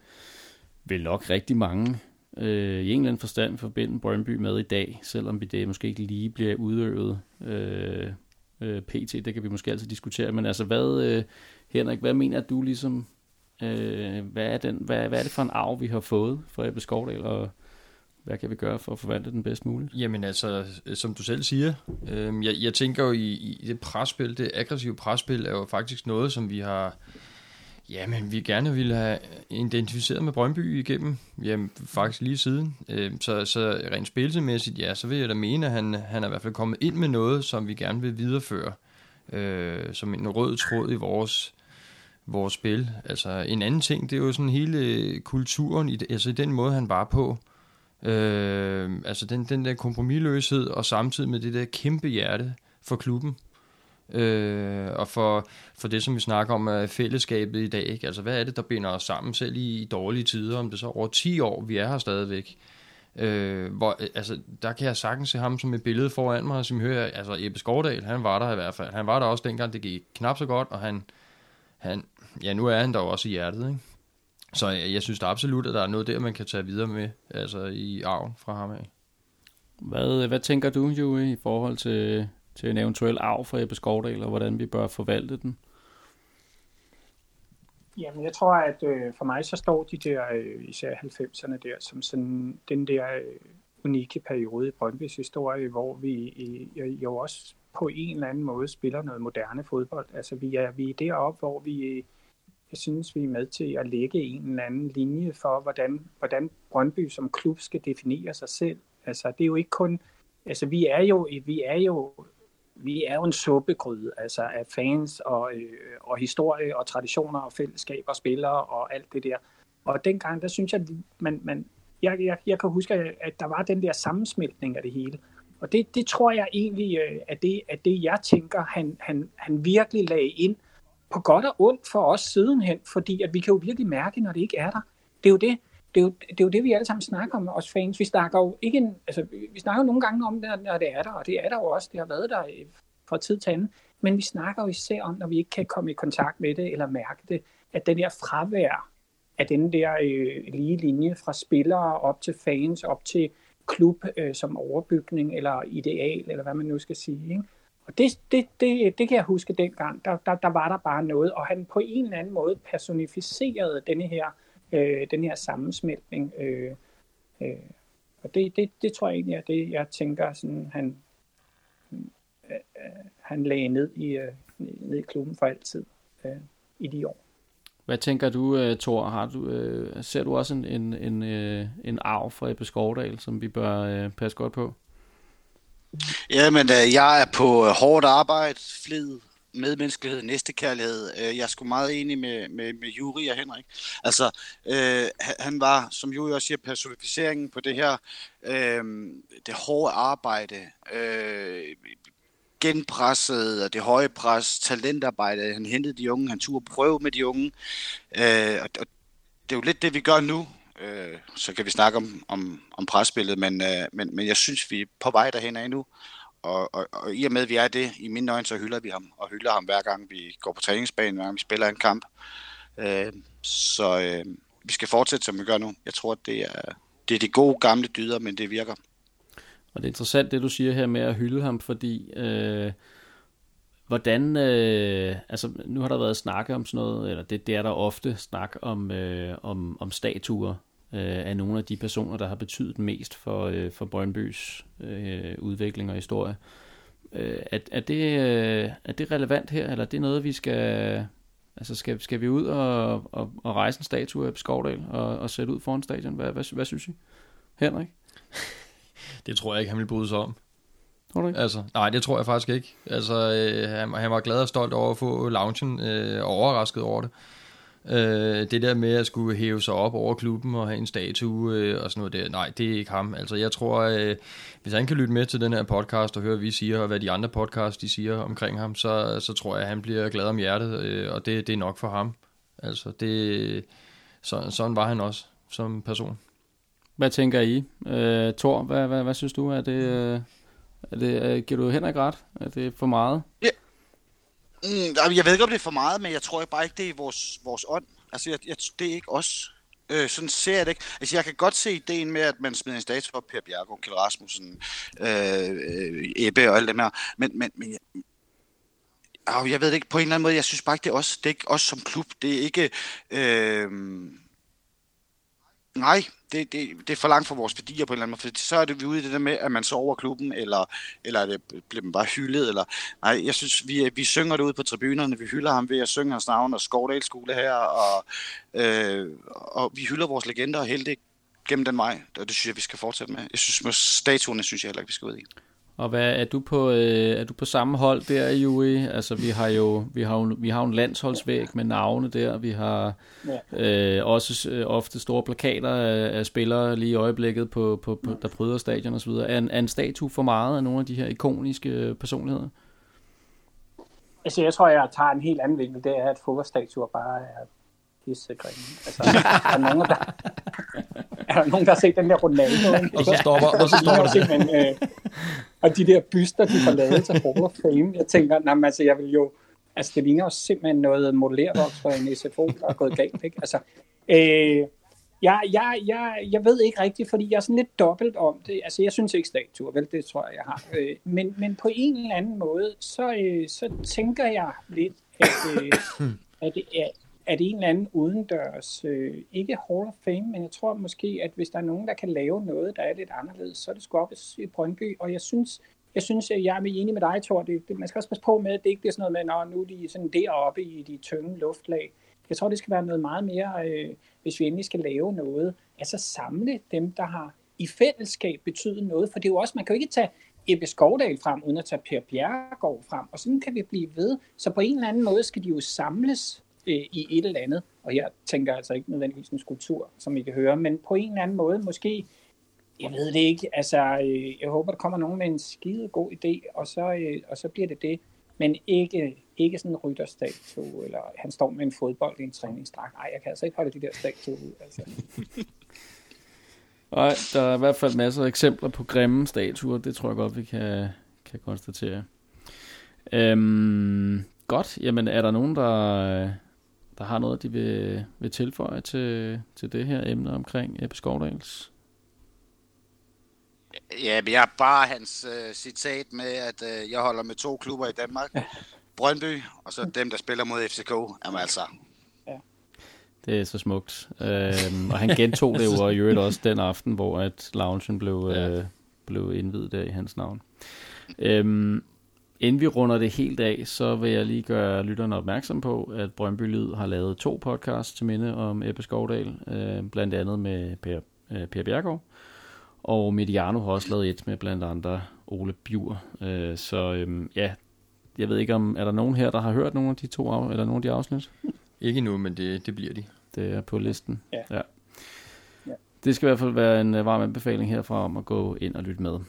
vel nok rigtig mange øh, i en eller anden forstand forbinder Brøndby med i dag, selvom det måske ikke lige bliver udøvet øh, øh, pt. Det kan vi måske altid diskutere, men altså hvad... Øh, Henrik, hvad mener du ligesom, øh, hvad, er den, hvad, hvad er det for en arv, vi har fået fra Ebbe Skovdahl, og hvad kan vi gøre for at forvalte den bedst muligt? Jamen altså, som du selv siger, øh, jeg, jeg tænker jo i, i det presspil, det aggressive presspil er jo faktisk noget, som vi har, jamen vi gerne ville have identificeret med Brøndby igennem, jamen faktisk lige siden. Øh, så, så rent spilsemæssigt, ja, så vil jeg da mene, at han, han er i hvert fald kommet ind med noget, som vi gerne vil videreføre, øh, som en rød tråd i vores... vores spil. Altså en anden ting, det er jo sådan hele kulturen, i, altså i den måde, han var på. Øh, altså den, den der kompromisløshed, og samtidig med det der kæmpe hjerte for klubben. Øh, og for, for det, som vi snakker om, fællesskabet i dag. Ikke? Altså hvad er det, der binder os sammen, selv i, i dårlige tider, om det så over ti år, vi er her stadigvæk. Øh, hvor, altså, der kan jeg sagtens se ham som et billede foran mig, som hører, altså Ebbe Skovdahl, han var der i hvert fald. Han var der også dengang, det gik knap så godt, og han Han, ja, nu er han der også i hjertet, ikke? Så jeg, jeg synes da absolut, at der er noget der, man kan tage videre med, altså i arven fra ham af. Hvad, hvad tænker du, Juri, i forhold til, til en eventuel arv fra Ebbe Skovdahl, og hvordan vi bør forvalte den? Jamen, jeg tror, at øh, for mig så står de der, øh, især halvfemserne der, som sådan den der øh, unikke periode i Brøndbys historie, hvor vi øh, jo også... på en eller anden måde spiller noget moderne fodbold. Altså vi er, vi er deroppe, hvor vi, jeg synes, vi er med til at lægge en eller anden linje for, hvordan, hvordan Brøndby som klub skal definere sig selv. Altså det er jo ikke kun, altså vi er jo, vi er jo, vi er jo en suppegryde, altså af fans og, øh, og historie og traditioner og fællesskab og spillere og alt det der. Og dengang, der synes jeg, man, man jeg, jeg, jeg kan huske, at der var den der sammensmeltning af det hele. Og det, det tror jeg egentlig, at det, at det jeg tænker, han, han, han virkelig lagde ind på godt og ondt for os sidenhen, fordi at vi kan jo virkelig mærke, når det ikke er der. Det er jo det, det, er jo, det, er jo det vi alle sammen snakker om, os fans. Vi snakker jo ikke en, altså, vi snakker jo nogle gange om det, når det er der, og det er der jo også, det har været der fra tid til anden. Men vi snakker jo især om, når vi ikke kan komme i kontakt med det eller mærke det, at den der fravær af den der øh, lige linje fra spillere op til fans, op til klub øh, som overbygning eller ideal, eller hvad man nu skal sige. Ikke? Og det, det, det, det kan jeg huske dengang, der, der, der var der bare noget, og han på en eller anden måde personificerede denne her, øh, denne her sammensmeltning. Øh, øh, og det, det, det tror jeg egentlig er det, jeg tænker, sådan, han, øh, han lagde ned i, øh, ned i klubben for altid øh, i de år. Hvad tænker du, Thor? Har du, øh, ser du også en, en, en, øh, en arv fra Ebbe Skovdahl, som vi bør øh, passe godt på? Jamen, jeg er på hårdt arbejde, flid, medmenneskelighed, næstekærlighed. Jeg er sgu meget enig med, med, med Juri og Henrik. Altså, øh, han var, som Juri også siger, personificeringen på det her, øh, det hårde arbejde, øh, genpresset og det høje pres, talentarbejde. Han hentede de unge, han turde prøve med de unge. Øh, og det er jo lidt det, vi gør nu. Øh, så kan vi snakke om, om, om presspillet, men, øh, men, men jeg synes, vi er på vej derhen af nu. Og, og, og i og med, at vi er det, i mine øjne, så hylder vi ham. Og hylder ham hver gang, vi går på træningsbanen, hver gang vi spiller en kamp. Øh, så øh, vi skal fortsætte, som vi gør nu. Jeg tror, det er, det er de gode gamle dyder, men det virker. Og det er interessant, det du siger her med at hylde ham, fordi øh, hvordan, øh, altså nu har der været snak om sådan noget, eller det, det er der ofte snak om, øh, om, om statuer øh, af nogle af de personer, der har betydet mest for, øh, for Brøndbys øh, udvikling og historie. Øh, er, er, det, øh, er det relevant her, eller er det noget, vi skal, altså skal, skal vi ud og, og, og rejse en statue af Skovdahl og, og sætte ud foran stadion? Hvad, hvad, hvad synes I, Henrik? Det tror jeg ikke, han ville bryde sig om. Tror du ikke? Altså, nej, det tror jeg faktisk ikke. Altså, øh, han, han var glad og stolt over at få loungen øh, og overrasket over det. Det der med at skulle hæve sig op over klubben og have en statue og sådan noget der, nej, det er ikke ham. Altså jeg tror, hvis han kan lytte med til den her podcast og høre, hvad vi siger, og hvad de andre podcasts de siger omkring ham, så, så tror jeg, at han bliver glad om hjertet, og det, det er nok for ham. Altså det, så, sådan var han også som person. Hvad tænker I? Øh, Thor, hvad, hvad, hvad synes du? Er det, er det, giver du Henrik ret? Er det for meget? Ja. Yeah. Jeg ved ikke, om det er for meget, men jeg tror bare ikke, det er vores, vores ånd. Altså, jeg, jeg, det er ikke os. Øh, sådan ser jeg det ikke. Altså, jeg kan godt se ideen med, at man smider en statue op, Per Bjergaard, Kjell Rasmussen, øh, Ebbe og alt det der. Men, men, men jeg, øh, jeg ved det ikke. På en eller anden måde, jeg synes bare ikke, det er os. Det er ikke os som klub. Det er ikke... Øh, nej, det, det, det er for langt fra vores værdier på en eller anden måde. For så er det vi ude i det der med, at man så over klubben, eller, eller det, bliver man bare hyldet. Eller, nej, jeg synes, vi, vi synger det ud på tribunerne. Vi hylder ham ved at synge hans navn og Skovdahl skole her. Og, øh, og vi hylder vores legender og helte gennem den vej. Og det synes jeg, vi skal fortsætte med. Jeg synes, statuerne synes jeg heller ikke, vi skal ud i. Og hvad er du på øh, er du på samme hold der i U E? Altså vi har jo vi har jo, vi har en landsholdsvæg med navne der. Vi har øh, også øh, ofte store plakater af, af spillere lige i øjeblikket på, på, på der pryder stadion og så videre. Er en, er en statue for meget af nogle af de her ikoniske personligheder? Altså jeg tror jeg tager en helt anden vinkel, det er at fodboldstatuer bare er pissegrine. Altså er der nogen der er der nogen der har set den der Ronaldo? Og så stopper og så stopper det simpelthen. Og de der byster, de får lavet til Hall of Fame. Jeg tænker, nej, men altså, jeg vil jo... Altså, det ligner jo simpelthen noget modellervoks fra en S F O, der er gået galt, ikke? Altså, øh, jeg, jeg, jeg, jeg ved ikke rigtigt, fordi jeg er sådan lidt dobbelt om det. Altså, jeg synes ikke statuer, vel? Det tror jeg, jeg har. Øh, men, men på en eller anden måde, så, øh, så tænker jeg lidt, at, øh, at, at, at en eller anden udendørs, øh, ikke Hall of Fame, men jeg tror måske, at hvis der er nogen, der kan lave noget, der er lidt anderledes, så er det sgu op i Brøndby, og jeg synes, jeg synes, at jeg er enig med dig, Thor, det, det, man skal også passe på med, at det ikke bliver sådan noget med, at nu er de sådan deroppe i de tynde luftlag. Jeg tror, det skal være noget meget mere, øh, hvis vi endelig skal lave noget, altså samle dem, der har i fællesskab betydet noget, for det er jo også, man kan jo ikke tage Ebbe Skovdahl frem, uden at tage Per Bjergaard frem, og sådan kan vi blive ved, så på en eller anden måde skal de jo samles i et eller andet, og her tænker jeg altså ikke nødvendigvis en skulptur, som I kan høre, men på en eller anden måde, måske, jeg ved det ikke, altså, jeg håber, der kommer nogen med en skide god idé, og så, og så bliver det det, men ikke, ikke sådan en rytterstatue, eller han står med en fodbold i en træningsdragt, nej, jeg kan altså ikke holde de der statuer ud, altså. Nej, der er i hvert fald masser af eksempler på grimme statuer, det tror jeg godt, vi kan, kan konstatere. Øhm, godt, jamen, er der nogen, der... der har noget, de vil, vil tilføje til, til det her emne omkring Ebbe Skovdahls? Ja, men jeg har bare hans øh, citat med, at øh, jeg holder med to klubber i Danmark. Brøndby, og så dem, der spiller mod F C K. Jamen altså. Ja. Det er så smukt. Øhm, og han gentog det jo, og i øvrigt også den aften, hvor at loungen blev, ja. øh, blev indviet der i hans navn. Øhm, Inden vi runder det helt af, så vil jeg lige gøre lytterne opmærksom på, at Brøndby Lyd har lavet to podcasts til minde om Ebbe Skovdahl, øh, blandt andet med Per, øh, Per Bjergaard, og Mediano har også lavet et med blandt andre Ole Bjur. Øh, så øh, ja, jeg ved ikke, om er der nogen her, der har hørt nogle af de to af, eller nogle af de afsnit? Ikke endnu, men det, det bliver de. Det er på listen, ja. ja. Det skal i hvert fald være en varm anbefaling herfra om at gå ind og lytte med.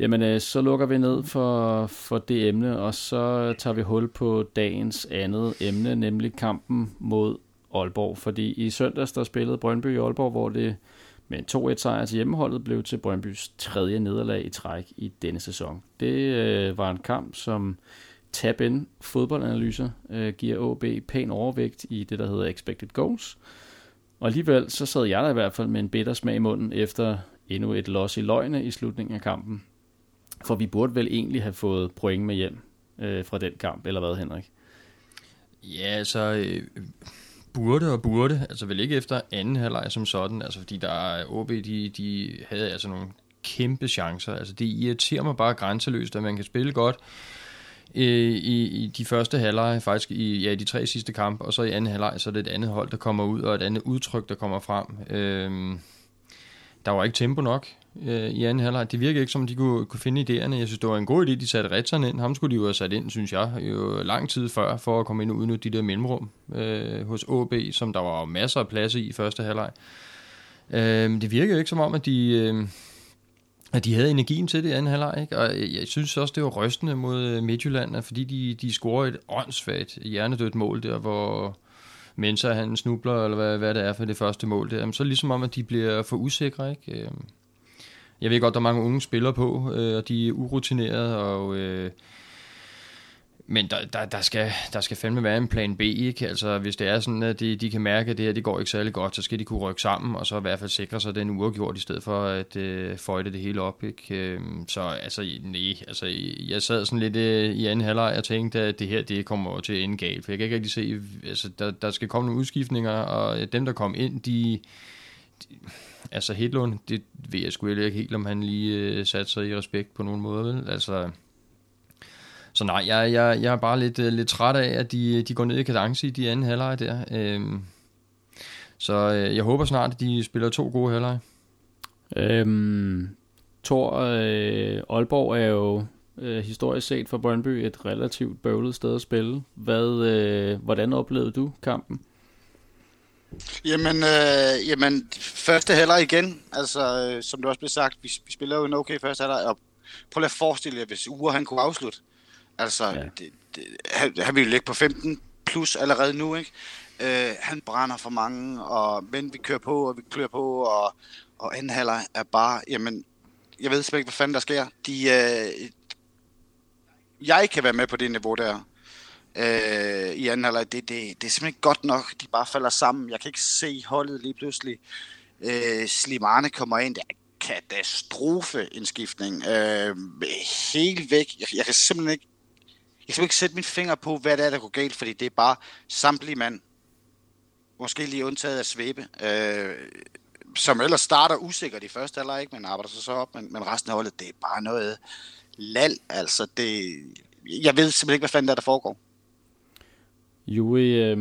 Jamen, så lukker vi ned for, for det emne, og så tager vi hul på dagens andet emne, nemlig kampen mod Aalborg. Fordi i søndags, der spillede Brøndby i Aalborg, hvor det med en to-et sejr til hjemmeholdet blev til Brøndbys tredje nederlag i træk i denne sæson. Det øh, var en kamp, som Tab-in fodboldanalyser øh, giver A B pæn overvægt i det, der hedder expected goals. Og alligevel så sad jeg der i hvert fald med en bitter smag i munden efter endnu et loss i løgne i slutningen af kampen. For vi burde vel egentlig have fået point med hjem øh, fra den kamp, eller hvad, Henrik? Ja, så øh, burde og burde, altså vel ikke efter anden halvleg som sådan, altså fordi der O B, de, de havde altså nogle kæmpe chancer, altså det irriterer mig bare grænseløst, at man kan spille godt øh, i, i de første halvleg, faktisk i ja, de tre sidste kampe, og så i anden halvleg, så er det et andet hold, der kommer ud, og et andet udtryk, der kommer frem. Øh, der var ikke tempo nok øh, i anden halvleg. Det virkede ikke, som de kunne, kunne finde idéerne. Jeg synes, det var en god idé, de satte Retson ind. Ham skulle de jo have sat ind, synes jeg, jo lang tid før, for at komme ind og udnytte de der mellemrum øh, hos A B, som der var masser af plads i i første halvleg. Øh, det virkede ikke som om, at de... Øh, at de havde energien til det i anden halvleg, ikke? Og jeg synes også, det var rystende mod Midtjylland, fordi de, de scorede et åndssvagt hjernedødt mål der, hvor Mensah han snubler, eller hvad, hvad det er for det første mål der. Jamen, så ligesom om, at de bliver for usikre, ikke? Jeg ved godt, der er mange unge spillere på, og de er urutinerede, og... Øh Men der, der, der, skal, der skal fandme være en plan B, ikke? Altså, hvis det er sådan, at de, de kan mærke, at det her det går ikke særlig godt, så skal de kunne rykke sammen, og så i hvert fald sikre sig den uafgjort, i stedet for at øh, føjte det hele op, ikke? Øh, så altså, nej, altså, jeg sad sådan lidt øh, i anden halvleg og tænkte, at det her, det kommer til at ende galt, for jeg kan ikke rigtig se, altså, der, der skal komme nogle udskiftninger, og dem, der kom ind, de... de altså, Hedlund, det ved jeg sgu ikke helt, om han lige øh, satte sig i respekt på nogen måde, vel? Altså... Så nej, jeg, jeg, jeg er bare lidt, lidt træt af, at de, de går ned i kadence i de anden halvleg der. Øhm, så jeg håber snart, at de spiller to gode halvleg. Øhm, Tor, øh, Aalborg er jo øh, historisk set for Brøndby et relativt bøvlet sted at spille. Hvad, øh, hvordan oplevede du kampen? Jamen, øh, jamen første halvleg igen. Altså, øh, som det også blev sagt, vi, vi spiller jo en okay første halvleg. Og prøv at forestille jer, hvis Uhre han kunne afslutte. Altså, ja. det, det, han, han vil jo ligge på femten plus allerede nu, ikke? Øh, han brænder for mange, og, men vi kører på, og vi klør på, og, og anden halvleg er bare, jamen, jeg ved simpelthen ikke, hvad fanden der sker. De, øh, jeg kan være med på det niveau der øh, i anden halvleg. Det, det, det er simpelthen ikke godt nok, de bare falder sammen. Jeg kan ikke se holdet lige pludselig. Øh, Slimane kommer ind, der katastrofeindskiftning. Øh, helt væk. Jeg, jeg kan simpelthen ikke Jeg skal ikke sætte mine fingre på, hvad det er, der går galt, fordi det er bare samtlige mand, måske lige undtaget af Svæbe, øh, som ellers starter usikkert i første halvleg, ikke, men arbejder sig så op, men, men resten af holdet, det er bare noget lal, altså det, jeg ved simpelthen ikke, hvad fanden der, der foregår. Juri, øh,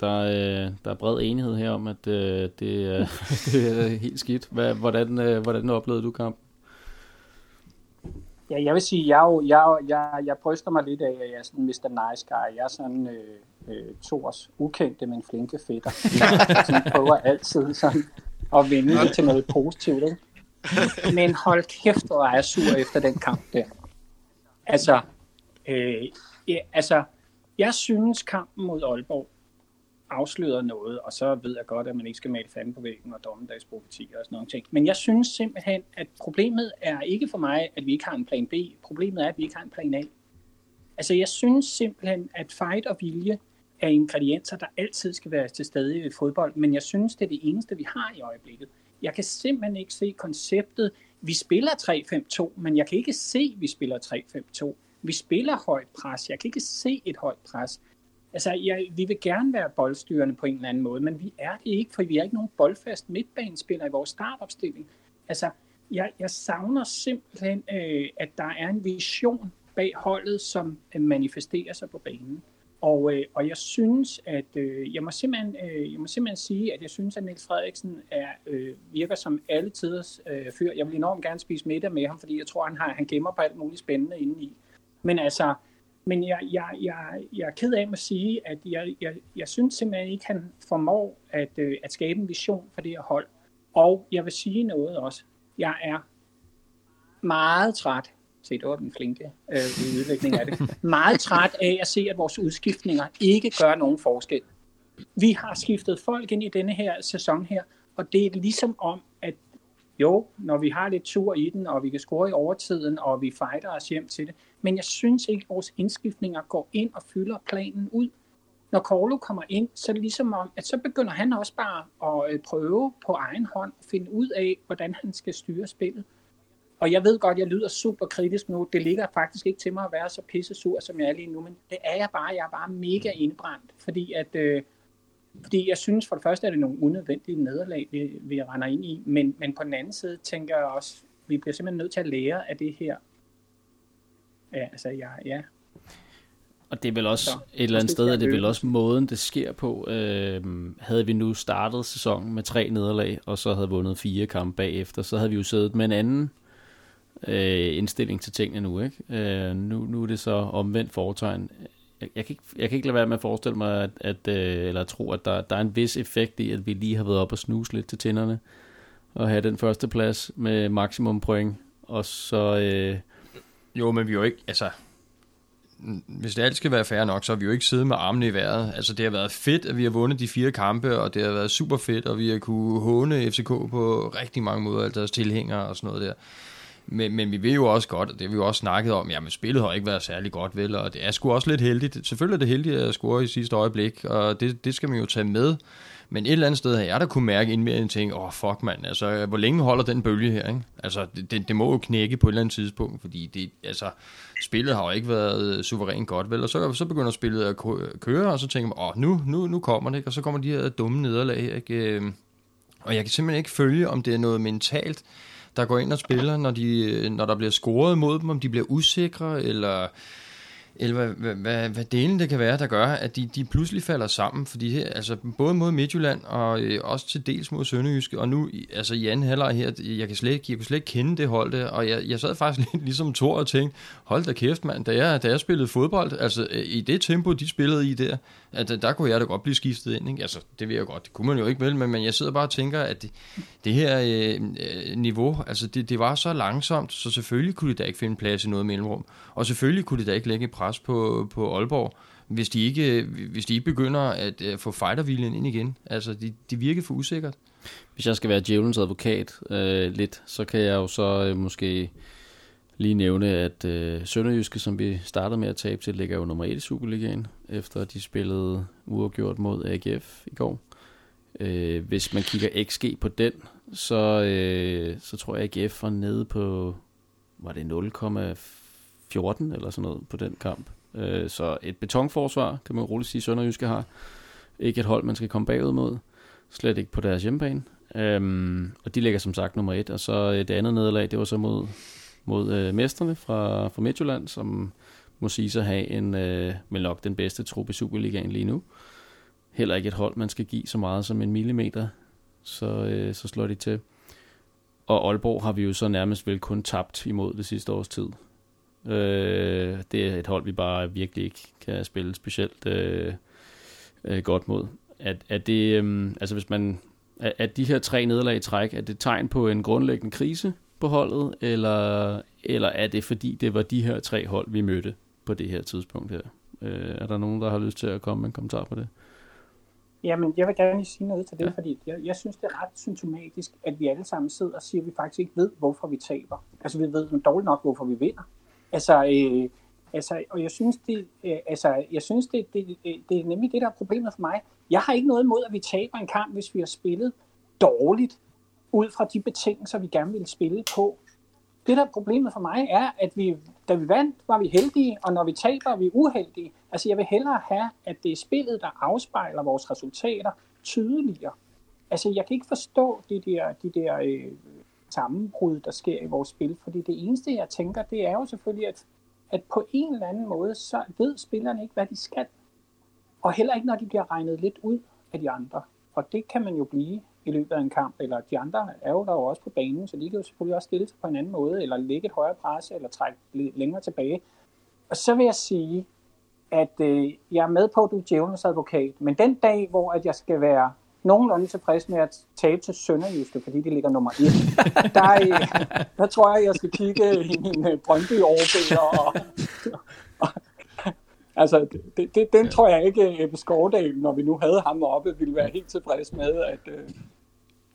der, øh, der er bred enighed her om, at øh, det, øh, det er helt skidt. Hvad, hvordan, øh, hvordan oplevede du kampen? Ja, jeg vil sige, jeg jo, jeg, jeg, jeg bryster mig lidt af, at jeg er sådan mister Nice Guy. Jeg er sådan øh, øh, Thors ukendte, men flinke fætter. Jeg prøver altid sådan at vende det til noget positivt, ikke? Men hold kæft, hvor er jeg sur efter den kamp der. Altså, øh, ja, altså, jeg synes kampen mod Aalborg afslører noget, og så ved jeg godt, at man ikke skal male fanden på væggen og dommedagsprofetier og sådan nogle ting. Men jeg synes simpelthen, at problemet er ikke for mig, at vi ikke har en plan B. Problemet er, at vi ikke har en plan A. Altså, jeg synes simpelthen, at fight og vilje er ingredienser, der altid skal være til stede i fodbold, men jeg synes, det er det eneste, vi har i øjeblikket. Jeg kan simpelthen ikke se konceptet. Vi spiller tre fem to, men jeg kan ikke se, at vi spiller tre fem to. Vi spiller højt pres. Jeg kan ikke se et højt pres. Altså, jeg, vi vil gerne være boldstyrende på en eller anden måde, men vi er det ikke, for vi er ikke nogen boldfast midtbanespiller i vores startopstilling. Altså, jeg, jeg savner simpelthen, øh, at der er en vision bag holdet, som øh, manifesterer sig på banen. Og, øh, og jeg synes, at øh, jeg, må simpelthen, øh, jeg må simpelthen sige, at jeg synes, at Niels Frederiksen er, øh, virker som alle tiders øh, fyr. Jeg vil enormt gerne spise middag med ham, fordi jeg tror, han, har, han gemmer på alt muligt spændende indeni. Men altså... Men jeg, jeg, jeg, jeg er ked af at sige, at jeg, jeg, jeg synes simpelthen ikke, at han formår at, øh, at skabe en vision for det her hold. Og jeg vil sige noget også. Jeg er meget træt. Se, det var den flinke øh, udvikling af det. Meget træt af at se, at vores udskiftninger ikke gør nogen forskel. Vi har skiftet folk ind i denne her sæson her, og det er ligesom om, at jo, når vi har lidt tur i den, og vi kan score i overtiden, og vi fighter os hjem til det. Men jeg synes ikke, at vores indskiftninger går ind og fylder planen ud. Når Corlo kommer ind, så er det ligesom om, at så begynder han også bare at prøve på egen hånd at finde ud af, hvordan han skal styre spillet. Og jeg ved godt, at jeg lyder super kritisk nu. Det ligger faktisk ikke til mig at være så pissesur, som jeg er lige nu. Men det er jeg bare. Jeg er bare mega indbrændt, fordi at... Øh, Fordi jeg synes, for det første er det nogle unødvendige nederlag, vi, vi render ind i, men, men på den anden side tænker jeg også, at vi bliver simpelthen nødt til at lære af det her. Ja, altså, ja. ja. Og det er vel også så, et eller andet sted, at det er vel også måden, det sker på. Øhm, havde vi nu startet sæsonen med tre nederlag, og så havde vundet fire kampe bagefter, så havde vi jo siddet med en anden øh, indstilling til tingene nu, ikke? Øh, nu. Nu er det så omvendt foretegn. Jeg, jeg, kan ikke, jeg kan ikke lade være med at forestille mig, at, at, øh, eller at tro, at der, der er en vis effekt i, at vi lige har været op og snuse lidt til tænderne, og have den første plads med maksimum point, og så... Øh, jo, men vi er jo ikke... altså hvis det alt skal være fair nok, så har vi jo ikke siddet med armene i vejret. Altså det har været fedt, at vi har vundet de fire kampe, og det har været super fedt, og vi har kunne håne F C K på rigtig mange måder, altså deres tilhængere og sådan noget der. Men, men vi ved jo også godt, og det har vi jo også snakket om, jamen spillet har ikke været særlig godt, vel, og det er sgu også lidt heldigt. Selvfølgelig er det heldigt at score i sidste øjeblik, og det, det skal man jo tage med. Men et eller andet sted har jeg da kunne mærke ind mere end tænke, åh oh, fuck mand, altså hvor længe holder den bølge her, ikke? Altså det, det må jo knække på et eller andet tidspunkt, fordi det, altså, spillet har jo ikke været suverænt godt, vel? Og så, så begynder spillet at køre, og så tænker man, åh oh, nu, nu, nu kommer det, ikke? Og så kommer de her dumme nederlag, ikke? Og jeg kan simpelthen ikke følge, om det er noget mentalt, der går ind og spiller, når, de, når der bliver scoret mod dem, om de bliver usikre, eller... eller hvad, hvad, hvad, hvad delen det kan være, der gør, at de, de pludselig falder sammen, fordi her, altså både mod Midtjylland og øh, også til dels mod Sønderjyske, og nu altså i anden halvleg her, jeg kan slet, jeg kunne slet ikke kende det hold der, og jeg, jeg sad faktisk lidt ligesom Thor og tænkte, hold da kæft mand, da jeg, da jeg spillede fodbold, altså øh, i det tempo, de spillede i der, at der, der kunne jeg da godt blive skiftet ind, ikke? Altså det ved jeg godt, det kunne man jo ikke vel, men, men jeg sidder bare og tænker, at det, det her øh, niveau, altså det, det var så langsomt, så selvfølgelig kunne de da ikke finde plads i noget mellemrum, og selvfølgelig kunne de da ikke lægge pres på, på Aalborg, hvis de, ikke, hvis de ikke begynder at uh, få fighterviljen ind igen. Altså, de, de virker for usikkert. Hvis jeg skal være djævelens advokat øh, lidt, så kan jeg jo så øh, måske lige nævne, at øh, Sønderjyske, som vi startede med at tabe til, ligger jo nummer et i Superligaen, efter de spillede uafgjort mod A G F i går. Øh, hvis man kigger X G på den, så, øh, så tror jeg, at A G F var nede på, var det nul komma fjorten eller sådan noget på den kamp. Så et betonforsvar, kan man roligt sige, Sønderjyske har. Ikke et hold, man skal komme bagud mod. Slet ikke på deres hjemmebane. Og de ligger som sagt nummer et. Og så det andet nederlag, det var så mod, mod mesterne fra, fra Midtjylland, som må sige sig have en, vel nok den bedste trup i Superligaen lige nu. Heller ikke et hold, man skal give så meget som en millimeter. Så, så slår de til. Og Aalborg har vi jo så nærmest vel kun tabt imod det sidste års tid. Øh, det er et hold, vi bare virkelig ikke kan spille specielt øh, øh, godt mod. At, at det, øh, altså hvis man, at, at de her tre nederlag i træk, er det tegn på en grundlæggende krise på holdet, eller eller er det fordi det var de her tre hold, vi mødte på det her tidspunkt her? Øh, er der nogen, der har lyst til at komme med en kommentar på det? Jamen, jeg vil gerne lige sige noget til det, ja. fordi jeg, jeg synes, det er ret symptomatisk, at vi alle sammen sidder og siger, at vi faktisk ikke ved, hvorfor vi taber. Altså, vi ved dårligt nok, hvorfor vi vinder. Altså, øh, altså, og jeg synes, det, øh, altså, jeg synes det, det, det, det er nemlig det, der er problemet for mig. Jeg har ikke noget imod, at vi taber en kamp, hvis vi har spillet dårligt, ud fra de betingelser, vi gerne ville spille på. Det, der er problemet for mig, er, at vi, da vi vandt, var vi heldige, og når vi taber, er vi uheldige. Altså, jeg vil hellere have, at det er spillet, der afspejler vores resultater tydeligere. Altså, jeg kan ikke forstå de der... De der øh, sammenbrud, der sker i vores spil. Fordi det eneste, jeg tænker, det er jo selvfølgelig, at, at på en eller anden måde, så ved spillerne ikke, hvad de skal. Og heller ikke, når de bliver regnet lidt ud af de andre. Og det kan man jo blive i løbet af en kamp. Eller de andre er jo der jo også på banen, så de kan jo selvfølgelig også stille sig på en anden måde, eller lægge et højere pres, eller trække længere tilbage. Og så vil jeg sige, at øh, jeg er med på, at du er djævelens advokat. Men den dag, hvor at jeg skal være nogenlunde tilfreds med at tabe til Sønderjyske, fordi de ligger nummer et. Der, der tror jeg, jeg skal kigge i mine Brøndby-overbilleder. Og, og, altså, det, det, den tror jeg ikke, Ebbe Skovdahl, når vi nu havde ham oppe, ville være helt tilfreds med, at...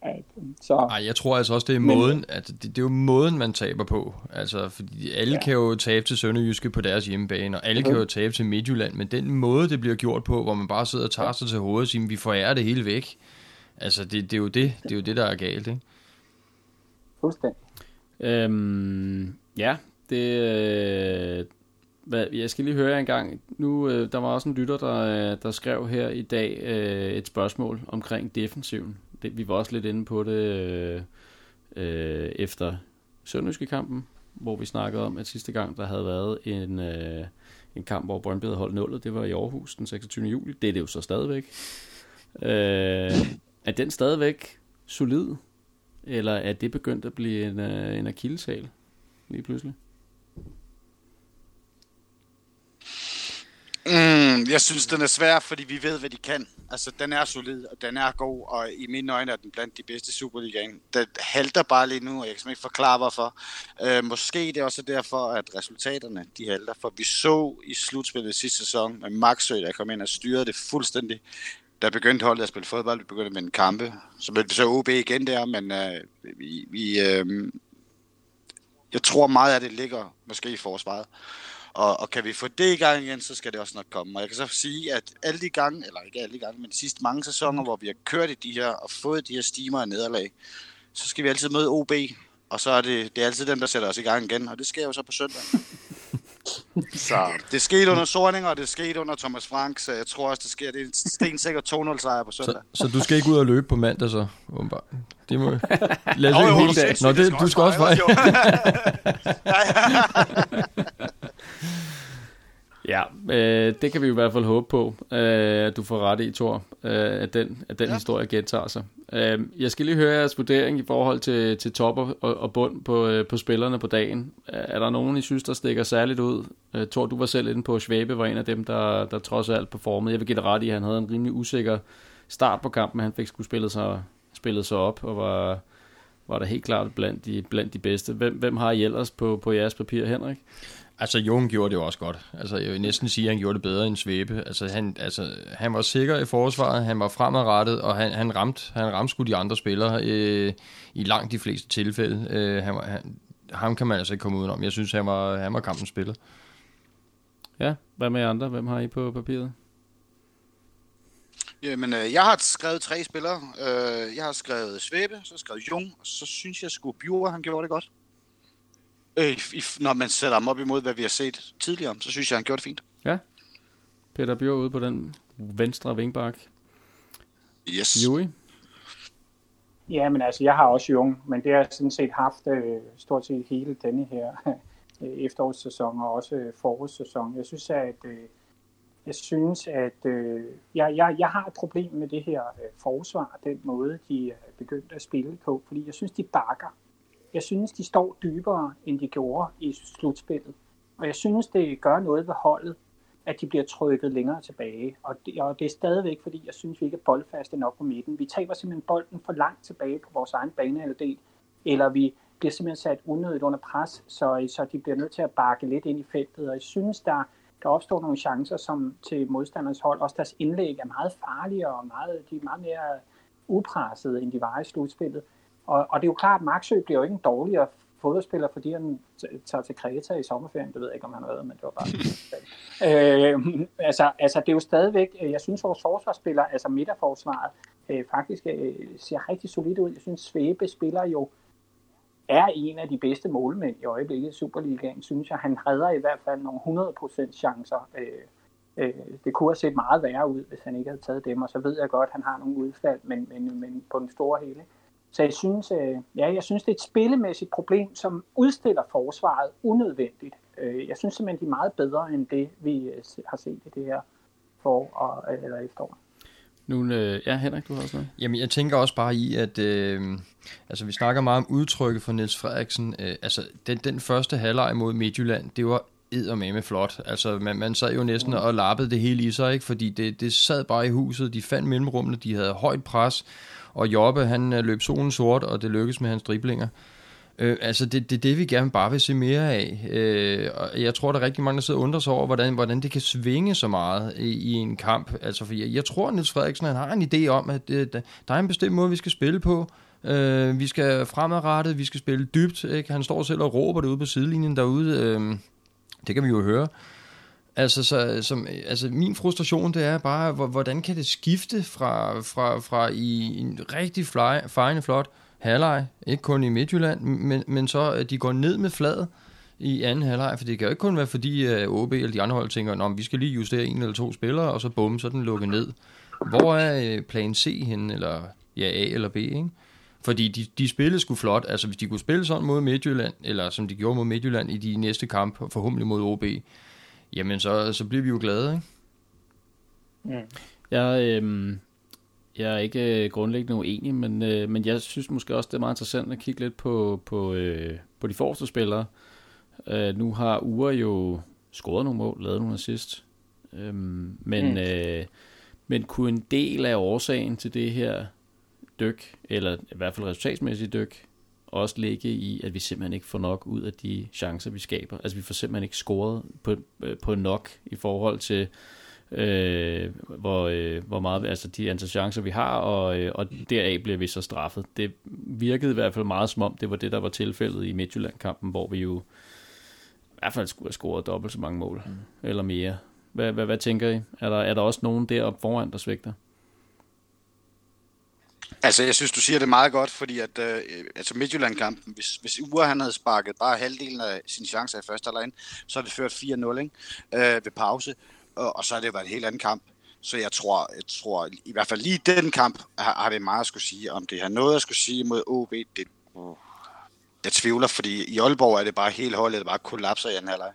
at så. Ej, jeg tror altså også, det er måden, at det, det er jo måden, man taber på. Altså, fordi alle ja. kan jo tabe til Sønderjyske på deres hjemmebane, og alle okay. kan jo tabe til Midtjylland, men den måde, det bliver gjort på, hvor man bare sidder og tager sig til hovedet og siger, vi forærer det hele væk. Altså, det, det, er, jo det, det er jo det, der er galt, ikke? Fuldstændig. Øhm, ja, det... Jeg skal lige høre en gang. Nu, der var også en lytter, der, der skrev her i dag et spørgsmål omkring defensiven. Det, vi var også lidt inde på det øh, øh, efter Sønderjyske-kampen, hvor vi snakkede om, at sidste gang der havde været en, øh, en kamp, hvor Brøndby havde holdt nullet. Det var i Aarhus den seksogtyvende juli. Det er det jo så stadigvæk. Øh, er den stadigvæk solid? Eller er det begyndt at blive en, en akilleshæl lige pludselig? Mm, jeg synes, den er svær, fordi vi ved, hvad de kan. Altså, den er solid, og den er god, og i mine øjne er den blandt de bedste Superligaen. Den halter bare lige nu, og jeg kan ikke forklare, hvorfor. Øh, måske det er også derfor, at resultaterne, de halter. For vi så i slutspillet sidste sæson, med Maxsø, der kom ind og styrede det fuldstændig. Der begyndte holdet at spille fodbold, vi begyndte med en kampe. Så mødte vi så O B igen der, men øh, vi... vi øh, jeg tror meget af det ligger måske i forsvaret. Og, og kan vi få det i gang igen, så skal det også nok komme. Og jeg kan så sige, at alle de gange, eller ikke alle de gange, men de sidste mange sæsoner, hvor vi har kørt i de her, og fået de her stimer og nederlag, så skal vi altid møde O B, og så er det, det er altid dem, der sætter os i gang igen, og det sker jo så på søndag. Så det skete under Sorninger, og det skete under Thomas Frank, så jeg tror også, det sker. Det er en stensikker to nul sejr på søndag. Så, så du skal ikke ud og løbe på mandag så? Det må lad os jo, jo, dag. Nå, det, du skal også vej. Ja, øh, det kan vi i hvert fald håbe på, øh, at du får ret i, Thor, øh, at den, at den ja. historie gentager sig. Øh, jeg skal lige høre jeres vurdering i forhold til, til topper og, og bund på, øh, på spillerne på dagen. Er der nogen, I synes, der stikker særligt ud? Øh, Thor, du var selv inde på, Svæbe var en af dem, der, der trods alt performede. Jeg vil give dig ret i, at han havde en rimelig usikker start på kampen, han fik skulle spillet sig, spillet sig op og var, var der helt klart blandt de, blandt de bedste. Hvem, hvem har I ellers på, på jeres papir, Henrik? Altså, Jung gjorde det jo også godt. Altså, jeg vil næsten sige, at han gjorde det bedre end Svæbe. Altså, han, altså, han var sikker i forsvaret, han var fremadrettet, og han, han ramte han ramte sgu de andre spillere øh, i langt de fleste tilfælde. Øh, han, han, ham kan man altså ikke komme udenom. Jeg synes, han var, han var kampens spiller. Ja, hvad med andre? Hvem har I på papiret? Jamen, øh, jeg har skrevet tre spillere. Øh, jeg har skrevet Svæbe, så har jeg skrevet Jung, og så synes jeg sgu Bjur, han gjorde det godt. Når man sætter ham op imod, hvad vi har set tidligere, så synes jeg, han gjorde det fint. Ja. Peter Bjør ude på den venstre vingbak. Yes. Juri? Ja, men altså, jeg har også Jung, men det har jeg sådan set haft øh, stort set hele denne her øh, efterårssæson og også øh, forårssæson. Jeg synes, at, øh, jeg, synes, at øh, jeg, jeg, jeg har et problem med det her øh, forsvar, den måde, de er begyndt at spille på, fordi jeg synes, de bakker. Jeg synes, de står dybere, end de gjorde i slutspillet. Og jeg synes, det gør noget ved holdet, at de bliver trykket længere tilbage. Og det, og det er stadigvæk, fordi jeg synes, vi ikke er boldfaste nok på midten. Vi taber simpelthen bolden for langt tilbage på vores egen banehalvdel, eller vi bliver simpelthen sat unødigt under pres, så, så de bliver nødt til at bakke lidt ind i feltet. Og jeg synes, der, der opstår nogle chancer som til modstanders hold. Også deres indlæg er meget farligere, og meget, de er meget mere upressede, end de var i slutspillet. Og, og det er jo klart, at Maxsø bliver jo ikke en dårligere fodboldspiller, fordi han tager til Kreta i sommerferien. Det ved jeg ikke, om han har været, men det var bare... øh, altså, altså, det er jo stadigvæk... Jeg synes, vores forsvarsspillere, altså midterforsvaret, øh, faktisk øh, ser rigtig solidt ud. Jeg synes, Svæbe spiller jo... er en af de bedste målmænd i øjeblikket i Superligaen, synes jeg. Han redder i hvert fald nogle hundrede procent chancer. Øh, øh, det kunne have set meget værre ud, hvis han ikke havde taget dem, og så ved jeg godt, at han har nogle udfald, men, men, men på den store hele... Så jeg synes, ja, jeg synes, det er et spillemæssigt problem, som udstiller forsvaret unødvendigt. Jeg synes simpelthen, de er meget bedre end det, vi har set i det her forår og, eller efterår. Nu, ja, Henrik, du har også noget. Jamen, jeg tænker også bare i, at øh, altså, vi snakker meget om udtrykket for Niels Frederiksen. Øh, altså, den, den første halvleg mod Midtjylland, det var eddermame flot. Altså, man, man sad jo næsten og lappede det hele i sig, ikke? Fordi det, det sad bare i huset. De fandt mellemrummene, de havde højt pres. Og Jobbe, han løb solen sort, og det lykkedes med hans driblinger. Øh, altså, det er det, det, vi gerne bare vil se mere af. Øh, og jeg tror, der er rigtig mange, der sidder og undrer sig over, hvordan, hvordan det kan svinge så meget i, i en kamp. Altså, for jeg, jeg tror, Niels Frederiksen han har en idé om, at øh, der er en bestemt måde, vi skal spille på. Øh, vi skal fremadrettet, vi skal spille dybt. Ikke? Han står selv og råber det ude på sidelinjen derude. Øh, det kan vi jo høre. Altså, så, som, altså, min frustration, det er bare, hvordan kan det skifte fra, fra, fra i en rigtig fly, fejende flot halvleg, ikke kun i Midtjylland, men, men så, at de går ned med fladet i anden halvleg, for det kan jo ikke kun være, fordi O B eller de andre hold tænker, nå, vi skal lige justere en eller to spillere, og så bum, så den lukker ned. Hvor er plan C henne, eller ja, A eller B, ikke? Fordi de, de spillede sgu flot. Altså, hvis de kunne spille sådan mod Midtjylland, eller som de gjorde mod Midtjylland i de næste kamp, forhåbentlig mod O B, jamen så, så bliver vi jo glade, ikke? Mm. Jeg, øh, jeg er ikke øh, grundlæggende uenig, men, øh, men jeg synes måske også, det er meget interessant at kigge lidt på, på, øh, på de forreste spillere. Øh, nu har Uhre jo scoret nogle mål, lavet nogle assist, øh, men, mm. øh, men kunne en del af årsagen til det her dyk, eller i hvert fald resultatsmæssigt dyk, også ligge i, at vi simpelthen ikke får nok ud af de chancer, vi skaber. Altså vi får simpelthen ikke scoret på, på nok i forhold til Øh, hvor, øh, hvor meget altså de antal chancer vi har, og, øh, og deraf bliver vi så straffet. Det virkede i hvert fald meget som om det var det, der var tilfældet i Midtjylland-kampen, hvor vi jo i hvert fald skulle have scoret dobbelt så mange mål, mm. eller mere. Hvad, hvad, hvad tænker I? Er der, er der også nogen deroppe foran, der svigter? Altså jeg synes, du siger det meget godt, fordi at øh, altså Midtjylland-kampen, hvis, hvis Uhre han havde sparket bare halvdelen af sine chancer i første halvleg, så er det ført fire nul, ikke? Øh, ved pause. Og så har det været en helt anden kamp. Så jeg tror, jeg tror i hvert fald lige den kamp, har, har det meget at skulle sige. Om det har noget at skulle sige mod O B, det, jeg tvivler, fordi i Aalborg er det bare hele holdet, der bare kollapser i anden halvleg.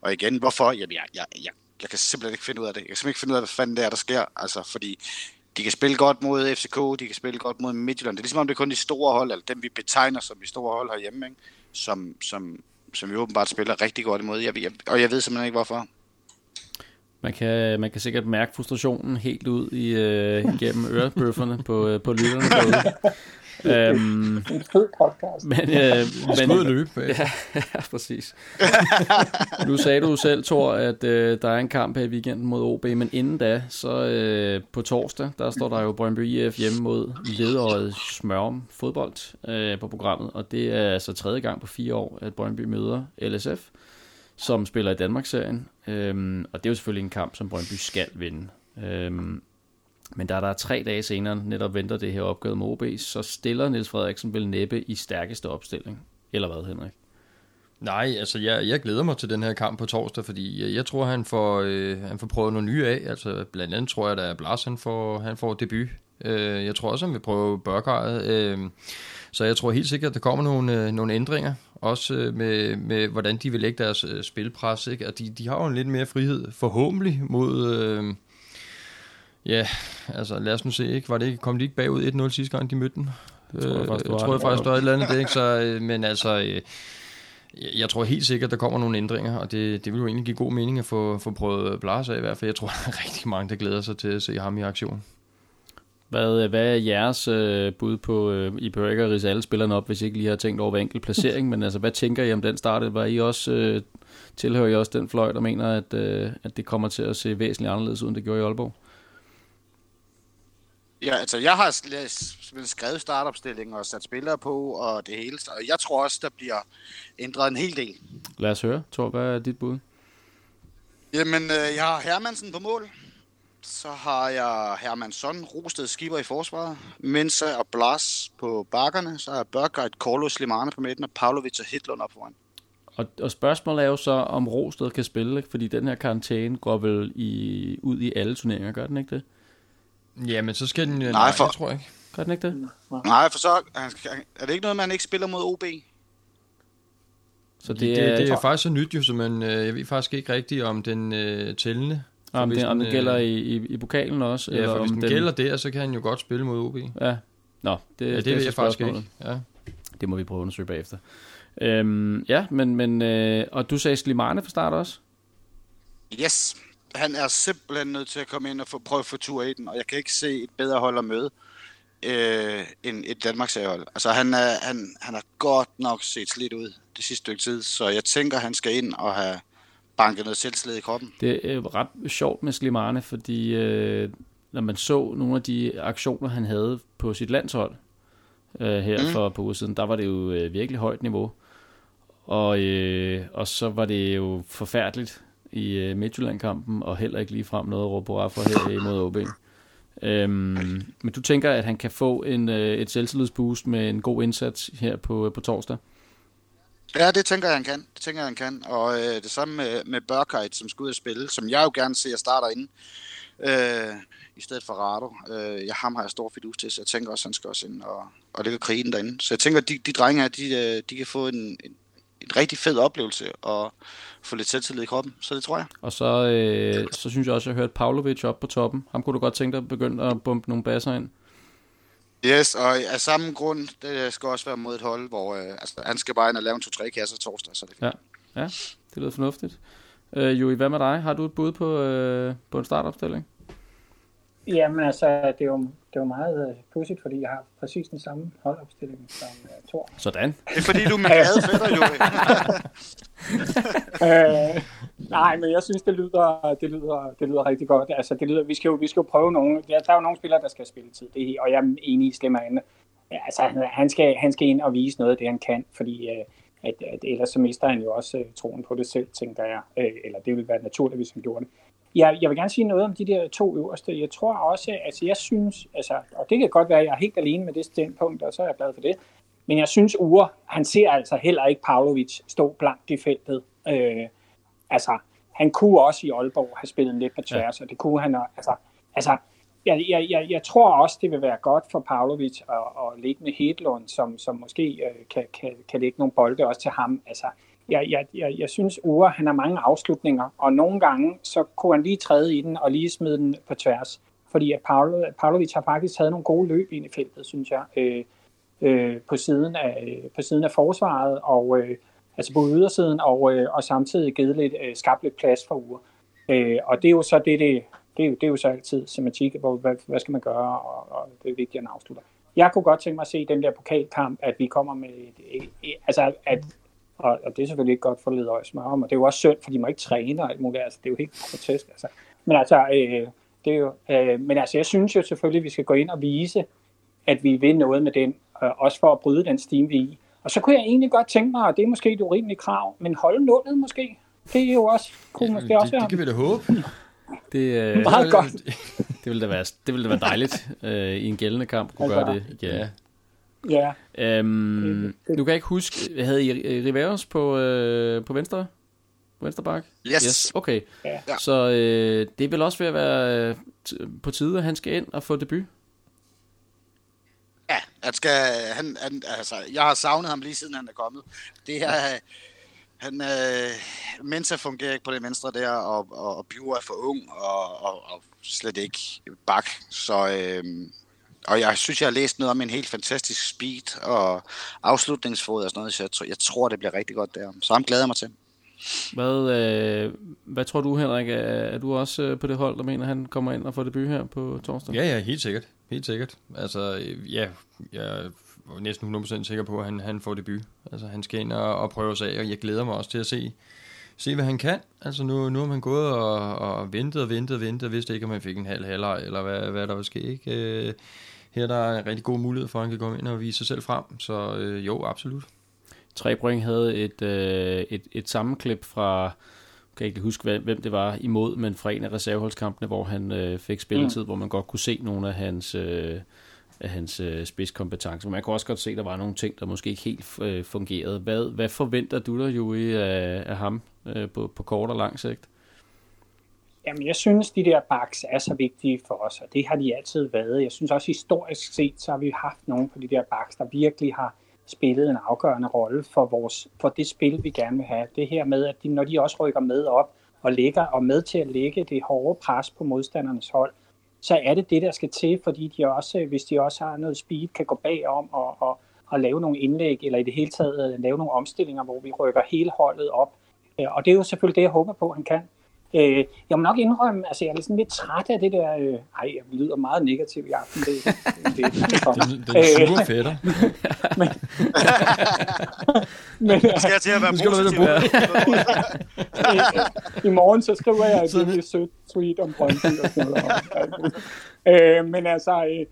Og igen, hvorfor? Jamen, jeg, jeg, jeg, jeg kan simpelthen ikke finde ud af det. Jeg kan simpelthen ikke finde ud af, hvad fanden det er, der sker. Altså, fordi de kan spille godt mod F C K, de kan spille godt mod Midtjylland. Det er ligesom om det er kun de store hold, eller dem vi betegner som de store hold herhjemme, ikke? Som, som, som vi åbenbart spiller rigtig godt imod. Jeg, jeg, og jeg ved simpelthen ikke, hvorfor. Man kan, man kan sikkert mærke frustrationen helt ud i, øh, igennem ørebøfferne på, øh, på lytterne derude. øhm, men, øh, men, løbe, ja, ja, præcis. Nu sagde du selv, Thor, at øh, der er en kamp her i weekenden mod O B, men inden da, så øh, på torsdag, der står der jo Brøndby I F hjemme mod Ledøje-Smørum fodbold øh, på programmet, og det er altså tredje gang på fire år, at Brøndby møder L S F, som spiller i Danmarksserien, øhm, og det er jo selvfølgelig en kamp, som Brøndby skal vinde. Øhm, men da der er tre dage senere netop venter det her opgave med O B, så stiller Niels Frederiksen vel næppe i stærkeste opstilling. Eller hvad, Henrik? Nej, altså jeg, jeg glæder mig til den her kamp på torsdag, fordi jeg tror, han får, øh, han får prøvet noget nye af. Altså blandt andet tror jeg, der er Blas, han får, han får debut. Øh, jeg tror også, han vil prøve Birkegaard. Øh, så jeg tror helt sikkert, at der kommer nogle, øh, nogle ændringer. Også med, med, hvordan de vil lægge deres øh, spilpres, ikke? Og de, de har jo en lidt mere frihed, forhåbentlig, mod, øh, ja, altså lad os nu se, ikke? Var det ikke, kom de ikke bagud et nul sidste gang, de mødte den? Det tror jeg øh, faktisk, tror jeg faktisk der er et eller andet, ikke? Så, øh, men altså, øh, jeg tror helt sikkert, der kommer nogle ændringer, og det, det vil jo egentlig give god mening at få, få prøvet Blas af i hvert fald. Jeg tror, der er rigtig mange, der glæder sig til at se ham i aktion. Hvad, hvad er jeres øh, bud på, øh, I behøver ikke at ridse alle spillerne op, hvis I ikke lige har tænkt over hver enkelt placering, men altså, hvad tænker I om den start? Var I også, øh, tilhører I også den fløj, der mener, at, øh, at det kommer til at se væsentligt anderledes ud, end det gjorde i Aalborg? Ja, altså, jeg har skrevet startopstillingen og sat spillere på, og det hele, og jeg tror også, der bliver ændret en hel del. Lad os høre. Thor, hvad er dit bud? Jamen, øh, jeg har Hermansen på mål. Så har jeg Hermansen, Rosted, Skipper i forsvaret, Mensah og Blas på bakkerne, så har jeg Birkegaard, Korlo, Slimane på midten, og Pavlović og Hedlund op foran. Og, og spørgsmålet er jo så, om Rosted kan spille, ikke? Fordi den her karantæne går vel i, ud i alle turneringer, gør den ikke det? Jamen, så skal den... Nej, nej for... jeg tror ikke. Gør den ikke det? Nej, for så er det ikke noget, man ikke spiller mod O B. Så det, det, det, det er faktisk så nyt jo, så man, jeg ved faktisk ikke rigtigt om den øh, tællende. For om, den, den, om den gælder i, i, i pokalen også? Ja, eller for hvis den, den gælder der, så kan han jo godt spille mod O B. Ja, Nå, det, ja, det, det er jeg faktisk ikke. Ja. Det må vi prøve at undersøge bagefter. Øhm, ja, men... men øh, og du sagde Slimane for start også? Yes, han er simpelthen nødt til at komme ind og få, prøve at få tur i den, og jeg kan ikke se et bedre hold at møde øh, end et Danmarksseriehold. Altså, han, er, han, han har godt nok set slidt ud det sidste stykke tid, så jeg tænker, han skal ind og have... banket noget selvslid i kroppen. Det er ret sjovt med Slimane, fordi øh, når man så nogle af de aktioner, han havde på sit landshold øh, her mm. for på uger siden, der var det jo øh, virkelig højt niveau. Og, øh, og så var det jo forfærdeligt i øh, Midtjylland-kampen, og heller ikke ligefrem noget at råbe hurra for her imod O B. Øhm, men du tænker, at han kan få en, øh, et selvtillidsboost med en god indsats her på, øh, på torsdag? Ja, det tænker jeg, han kan. Det tænker jeg, han kan. Og øh, det samme med, med Birkegaard, som skal ud og spille, som jeg jo gerne ser, jeg starter inde, øh, i stedet for Rado. Øh, jeg, ham har jeg stor fidus til, så jeg tænker også, han skal også ind og, og ligge og krige den derinde. Så jeg tænker, at de, de drenge her, de, de kan få en, en, en rigtig fed oplevelse og få lidt selvtillid i kroppen, så det tror jeg. Og så, øh, så synes jeg også, at jeg hørte Pavlović op på toppen. Ham kunne du godt tænke dig at begynde at bumpe nogle basser ind. Yes, og af samme grund, det skal også være mod et hold, hvor øh, altså, han skal bare ind og lave en to-tre kasser torsdag, så det er fint. Ja, ja, det lyder fornuftigt. Øh, Juri, hvad med dig? Har du et bud på, øh, på en startopstilling? Jamen altså, det er jo, det er jo meget pudsigt, fordi jeg har præcis den samme holdopstilling som uh, Thor. Sådan. Det er fordi, du er meget fætter, Juri. øh, nej, men jeg synes, det lyder, det lyder, det lyder rigtig godt. Altså, det lyder, vi, skal jo, vi skal jo prøve nogle. Der er jo nogle spillere, der skal spille tid, det er, og jeg er enig i Slimane. Altså, han skal, han skal ind og vise noget af det, han kan, fordi øh, at, at ellers så mister han jo også øh, troen på det selv, tænker jeg. Øh, eller det ville være naturligt, hvis han gjorde det. Jeg, jeg vil gerne sige noget om de der to øverste. Jeg tror også, altså jeg synes, altså, og det kan godt være, at jeg er helt alene med det standpunkt, og så er jeg glad for det. Men jeg synes, Uhre, han ser altså heller ikke Pavlović stå blankt i feltet. Øh, altså, han kunne også i Aalborg have spillet lidt på tværs, ja. Og det kunne han altså. Altså, jeg, jeg, jeg, jeg tror også, det vil være godt for Pavlović at, at ligge med Hedlund, som, som måske øh, kan, kan, kan lægge nogle bolde også til ham. Altså, Jeg, jeg, jeg, jeg synes, Uhre, han har mange afslutninger, og nogle gange, så kunne han lige træde i den, og lige smide den på tværs. Fordi at Pavlo, Pavlović har faktisk havde nogle gode løb ind i feltet, synes jeg, øh, øh, på, siden af, på siden af forsvaret, og, øh, altså på ydersiden, og, øh, og samtidig givet lidt, øh, skabt lidt plads for Uhre. Øh, og det er jo så det, det, det, er, jo, det er jo så altid semantik, hvor, hvad, hvad skal man gøre, og, og det er vigtigt, at han afslutter. Jeg kunne godt tænke mig at se den der pokalkamp, at vi kommer med, et, altså at Og, og det er selvfølgelig ikke godt for Ledøje-Smørum, og det er jo også synd, for de må ikke træne og alt muligt, altså, det er jo helt grotesk, altså. Men altså, øh, det er jo, øh, men altså, jeg synes jo selvfølgelig, at vi skal gå ind og vise, at vi vil noget med den, øh, også for at bryde den stime, vi er i. Og så kunne jeg egentlig godt tænke mig, og det er måske et urimeligt krav, men holde nullet måske, det er jo også, kunne ja, måske det, også være. Det kan vi da håbe. Det, øh, meget det, godt. Det ville da være, det ville da være dejligt, øh, i en gældende kamp, kunne altså, gøre det, ja. Ja. Øhm, nu kan jeg ikke huske, havde I Riveros på, øh, på venstre? På venstre bak? Yes. yes. Okay. Ja. Så øh, det er vel også ved at være t- på tide, at han skal ind og få debut? Ja, han skal, han, han, altså, jeg har savnet ham lige siden han er kommet. Det her, han, øh, Mensah fungerer ikke på det venstre der, og, og, og Bjur er for ung, og, og, og slet ikke bak, så... Øh, Og jeg synes, jeg har læst noget om en helt fantastisk speed og afslutningsfod og sådan noget, så jeg tror, jeg tror det bliver rigtig godt der. Så ham glæder jeg mig til. Hvad, øh, hvad tror du, Henrik? Er, er du også på det hold, der mener, han kommer ind og får debut her på torsdag? Ja, ja, helt sikkert. Helt sikkert. Altså, ja, jeg er næsten hundrede procent sikker på, at han, han får debut. Altså, han skal ind og, og prøve sig af, og jeg glæder mig også til at se, se hvad han kan. Altså, nu, nu har man gået og, og ventet og ventet og ventet, og vidste ikke, om han fik en halv halvleg, eller hvad, hvad der var sket, ikke? Her der er en rigtig god mulighed for, at han kan komme ind og vise sig selv frem. Så øh, jo, absolut. Tre Brøndby havde et, øh, et, et sammenklip fra, jeg kan ikke huske, hvem det var imod, men fra en af reserveholdskampene, hvor han øh, fik spilletid, mm. hvor man godt kunne se nogle af hans, øh, af hans øh, spidskompetencer. Man kunne også godt se, at der var nogle ting, der måske ikke helt øh, fungerede. Hvad, hvad forventer du dig, Juri, af, af ham øh, på, på kort og lang sigt? Jamen, jeg synes, de der backs er så vigtige for os, og det har de altid været. Jeg synes også, historisk set, så har vi haft nogen på de der backs, der virkelig har spillet en afgørende rolle for, vores, for det spil, vi gerne vil have. Det her med, at de, når de også rykker med op og lægger og med til at lægge det hårde pres på modstandernes hold, så er det det, der skal til, fordi de også, hvis de også har noget speed, kan gå bagom og, og, og lave nogle indlæg, eller i det hele taget lave nogle omstillinger, hvor vi rykker hele holdet op. Og det er jo selvfølgelig det, jeg håber på, han kan. Øh, jeg må nok indrømme, altså jeg er sådan lidt træt af det der, øh, ej, jeg lyder meget negativ i aften, det, det, det, det, det kommer. Det, det er super fætter. men, men, skal jeg til at være positiv? øh, I morgen så skriver jeg et virkelig sødt tweet om Brøndby og sådan noget. Øh, men altså... Øh,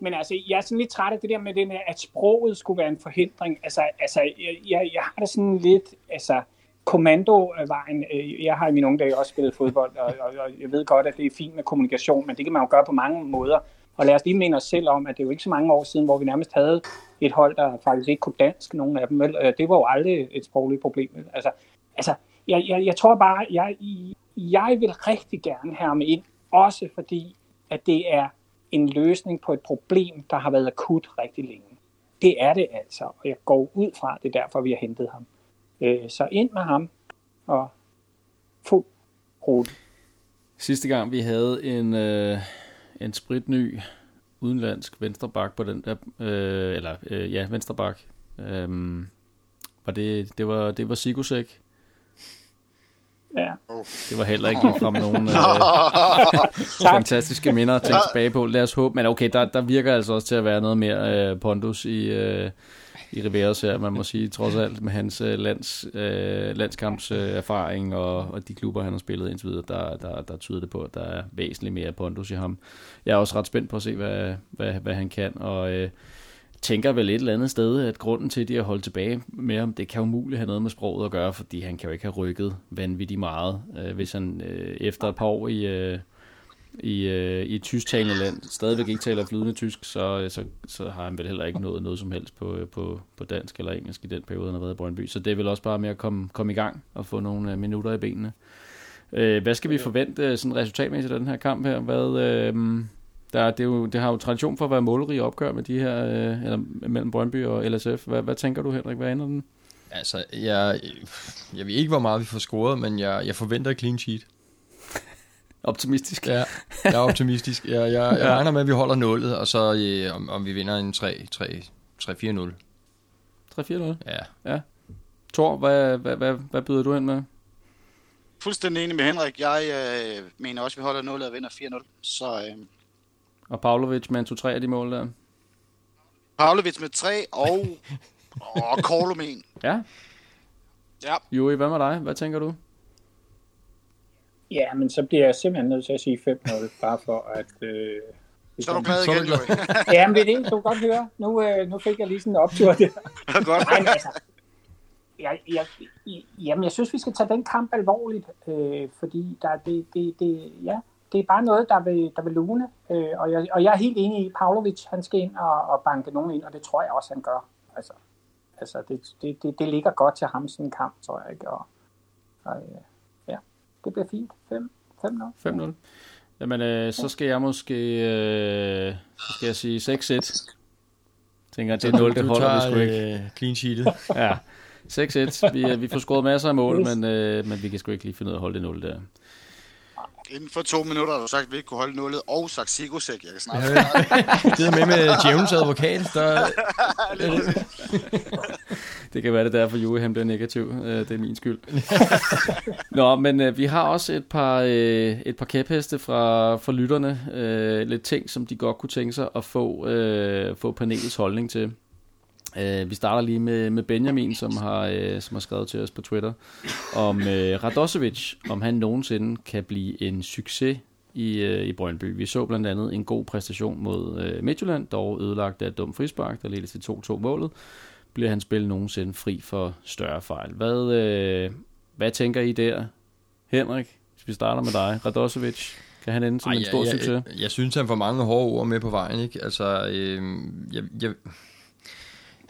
Men altså, jeg er sådan lidt træt af det der med, det, at sproget skulle være en forhindring. Altså, altså jeg, jeg, jeg har da sådan lidt... altså kommandovejen. Jeg har i mine unge dage også spillet fodbold, og, og jeg ved godt, at det er fint med kommunikation, men det kan man jo gøre på mange måder. Og lad os lige minde os selv om, at det er jo ikke så mange år siden, hvor vi nærmest havde et hold, der faktisk ikke kunne dansk, nogen af dem. Det var jo aldrig et sprogligt problem. Altså, altså jeg, jeg, jeg tror bare, jeg, jeg vil rigtig gerne have ham ind, også fordi, at det er en løsning på et problem, der har været akut rigtig længe. Det er det altså, og jeg går ud fra, det er derfor, vi har hentet ham. Øh, så ind med ham og fuld rute. Sidste gang vi havde en, øh, en spritny udenlandsk venstrebak på den der, øh, eller øh, ja, venstrebak, øh, var det, det var, det var Sigusek. Ja. Det var heller ikke frem nogen øh, fantastiske minder at tænke tilbage på. Lad os håbe, men okay, der, der virker altså også til at være noget mere øh, pondus i, øh, i Riveros her, man må sige, trods alt med hans øh, lands, øh, landskampserfaring og, og de klubber, han har spillet indtil videre, der, der, der tyder det på, at der er væsentligt mere pondus i ham. Jeg er også ret spændt på at se, hvad, hvad, hvad han kan, og øh, tænker vel et eller andet sted, at grunden til, at de har holdt tilbage med ham, det kan umuligt have noget med sproget at gøre, fordi han kan jo ikke have rykket vanvittigt meget, øh, hvis han øh, efter et par år i, øh, i, øh, i et tysktalende land stadigvæk ikke taler flydende tysk, så, så, så har han vel heller ikke nået noget som helst på, på, på dansk eller engelsk i den periode, han har været i Brøndby. Så det er vel også bare med at komme, komme i gang og få nogle minutter i benene. Øh, hvad skal vi forvente sådan resultatmæssigt af den her kamp her? Hvad... Øh, Der, det, er jo, det har jo tradition for at være målrige opgør med de her, øh, eller mellem Brøndby og L S F. Hvad, hvad tænker du, Henrik? Hvad ender den? Altså, jeg, jeg ved ikke, hvor meget vi får scoret, men jeg, jeg forventer et clean sheet. Optimistisk? Ja, jeg er optimistisk. Jeg, jeg, jeg ja. regner med, at vi holder nullet, og så øh, om, om vi vinder en tre fire nul. tre fire nul? Ja. ja. Thor, hvad, hvad, hvad, hvad byder du hen med? Fuldstændig enig med Henrik. Jeg øh, mener også, at vi holder nullet og vinder fire nul. Så... Øh... Og Pavlović med en to-tre af de mål der. Pavlović med tre og og Korlo med en. Ja. Ja. Juri, hvad med dig? Hvad tænker du? Ja, men så bliver jeg simpelthen nødt til at sige fem nul, bare for at... Øh, så er du glad igen, Juri. Ja, men det er det, du kan godt høre. Nu, øh, nu fik jeg lige sådan en optur der. Godt. Nej, men altså, jeg, jeg, jamen, jeg synes, vi skal tage den kamp alvorligt, øh, fordi der det, det, det, ja... Det er bare noget, der vil, der vil lune, øh, og, jeg, og jeg er helt enig i, Pavlović, han skal ind og, og banke nogen ind, og det tror jeg også, han gør. Altså, altså det, det, det, det ligger godt til ham, sådan en kamp, tror jeg. Ikke? Og, og, ja, det bliver fint. fem nul. fem nul. Jamen, øh, så skal jeg måske, øh, så skal jeg sige seks et. Tænker, det er nul, det holder vi sgu ikke. Øh, clean sheetet. Ja, seks et. Vi, vi får scoret masser af mål, men, øh, men vi kan sgu ikke lige finde ud af at holde det nul der. Inden for to minutter har du sagt, at vi ikke kunne holde nullet, og sagt Sigusek, jeg kan snakke. Ja, det er med med Jevns advokat. Der... det kan være det der for Juve, han bliver negativ. Det er min skyld. Nå, men vi har også et par, et par kæpheste fra, fra lytterne. Lidt ting, som de godt kunne tænke sig at få, få panelets holdning til. Vi starter lige med, med Benjamin, som har, som har skrevet til os på Twitter, om uh, Radosevic, om han nogensinde kan blive en succes i, uh, i Brøndby. Vi så blandt andet en god præstation mod uh, Midtjylland, dog ødelagt af et dumt frispark, der ledte til to-to målet. Bliver han spillet nogensinde fri for større fejl? Hvad, uh, hvad tænker I der? Henrik, hvis vi starter med dig. Radosevic, kan han ende som Ej, en stor jeg, succes? Jeg, jeg, jeg synes, han får mange hårde ord med på vejen, ikke? Altså, øh, jeg... jeg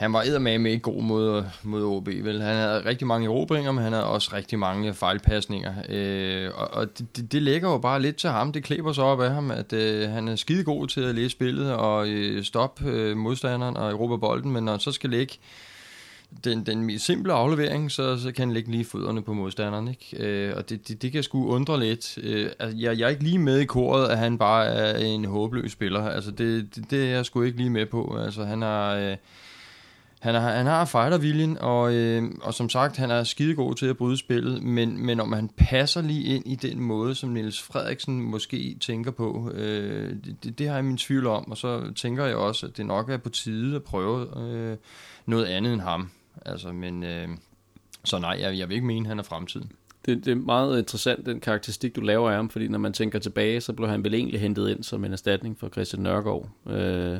Han var eddermame med ikke god mod, mod O B, vel? Han havde rigtig mange erobringer, men han havde også rigtig mange fejlpasninger. Øh, og og det, det lægger jo bare lidt til ham. Det klæber så op af ham, at øh, han er skide god til at læse spillet og øh, stoppe øh, modstanderen og erobre bolden. Men når han så skal lægge den, den simple aflevering, så, så kan han lægge lige fødderne på modstanderen, ikke? Øh, og det, det, det kan sgu undre lidt. Øh, altså, jeg, jeg er ikke lige med i koret, at han bare er en håbløs spiller. Altså, det, det, det er jeg sgu ikke lige med på. Altså, han har... Øh, Han har, han har fighterviljen, og, øh, og som sagt, han er skidegod til at bryde spillet, men, men om han passer lige ind i den måde, som Niels Frederiksen måske tænker på, øh, det, det har jeg min tvivl om, og så tænker jeg også, at det nok er på tide at prøve øh, noget andet end ham. Altså, men, øh, så nej, jeg, jeg vil ikke mene, at han er fremtiden. Det, det er meget interessant, den karakteristik, du laver af ham, fordi når man tænker tilbage, så blev han vel egentlig hentet ind som en erstatning for Christian Nørgaard, øh,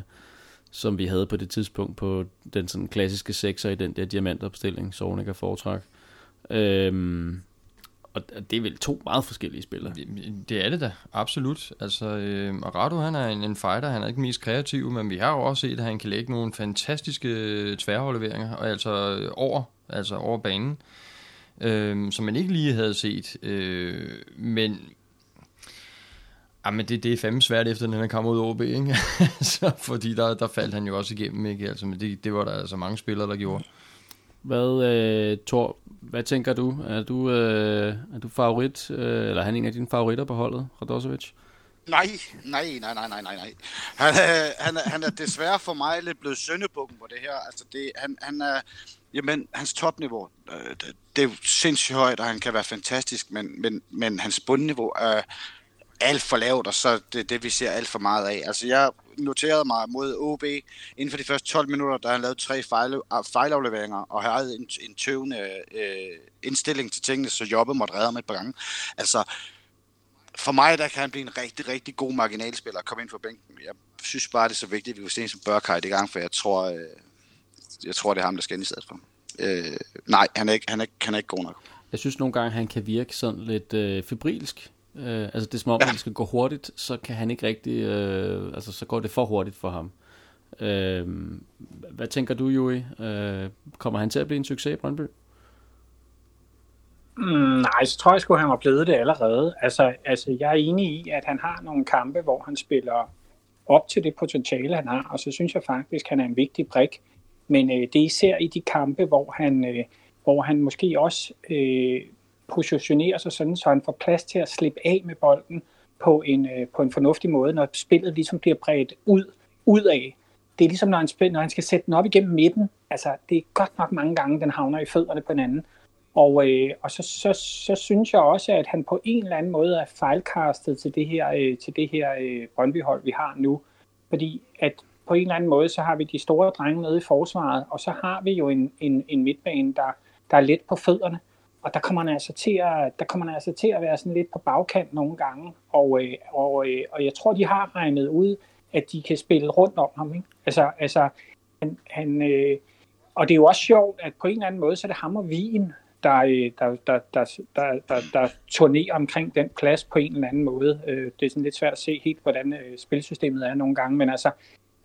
som vi havde på det tidspunkt på den sådan klassiske sekser i den der diamantopstilling, Zorniger foretræk. Øhm, og det er vel to meget forskellige spillere. Det er det da, absolut. Altså, øh, Rado, han er en, en fighter, han er ikke mest kreativ, men vi har jo også set, at han kan lægge nogle fantastiske tværholdleveringer, og altså over, altså over banen, øh, som man ikke lige havde set. Øh, men... Jamen, det, det er fandme svært, efter den her kamp ud over O B, ikke? Så, fordi der, der faldt han jo også igennem, ikke? Altså, men det, det var der altså mange spillere, der gjorde. Hvad, øh, Thor, hvad tænker du? Er du, øh, er du favorit, øh, eller er han en af dine favoritter på holdet, Radosevic? Nej, nej, nej, nej, nej, nej. Han, øh, han, han er desværre for mig lidt blevet syndebukken på det her. Altså, det, han, han er... Jamen, hans topniveau, øh, det, det er jo sindssygt højt, og han kan være fantastisk, men, men, men hans bundniveau er alt for lavt, og så det det, vi ser alt for meget af. Altså, jeg noterede mig mod O B inden for de første tolv minutter, der han lavede tre fejl, fejlafleveringer, og havde en, en tøvende øh, indstilling til tingene, så Jobbe måtte redde ham et par gange. Altså, for mig, der kan han blive en rigtig, rigtig god marginalspiller og komme ind for bænken. Jeg synes bare, det er så vigtigt, at vi vil se en som Børkaj i gang, for jeg tror... Øh, Jeg tror, det er ham, der skal ind i stedet for. Øh, nej, han er, ikke, han, er ikke, han er ikke god nok. Jeg synes nogle gange, han kan virke sådan lidt øh, febrilsk. Øh, altså det er som om, ja. At det skal gå hurtigt, så kan han ikke rigtig... Øh, altså så går det for hurtigt for ham. Øh, hvad tænker du, Juri? Øh, kommer han til at blive en succes i Brøndby? Mm, nej, så tror jeg sgu, han var blevet det allerede. Altså, altså jeg er enig i, at han har nogle kampe, hvor han spiller op til det potentiale, han har. Og så synes jeg faktisk, han er en vigtig brik. Men øh, det er især i de kampe, hvor han, øh, hvor han måske også øh, positionerer sig sådan, så han får plads til at slippe af med bolden på en, øh, på en fornuftig måde, når spillet ligesom bliver bredt ud, ud af. Det er ligesom, når han, spiller, når han skal sætte den op igennem midten. Altså, det er godt nok mange gange, den havner i fødderne på hinanden. Og, øh, og så, så, så synes jeg også, at han på en eller anden måde er fejlkastet til det her, øh, til det her øh, Brøndby-hold, vi har nu. Fordi at på en eller anden måde, så har vi de store drenge nede i forsvaret, og så har vi jo en, en, en midtbane, der, der er let på fødderne, og der kommer han altså til at, der kommer han altså til at være sådan lidt på bagkant nogle gange, og, øh, og, øh, og jeg tror, de har regnet ud, at de kan spille rundt om ham, ikke? Altså, altså han, han øh, og det er jo også sjovt, at på en eller anden måde, så er det ham og Wien, der, øh, der, der, der, der, der, der turnerer omkring den plads på en eller anden måde. Øh, det er sådan lidt svært at se helt, hvordan øh, spilsystemet er nogle gange, men altså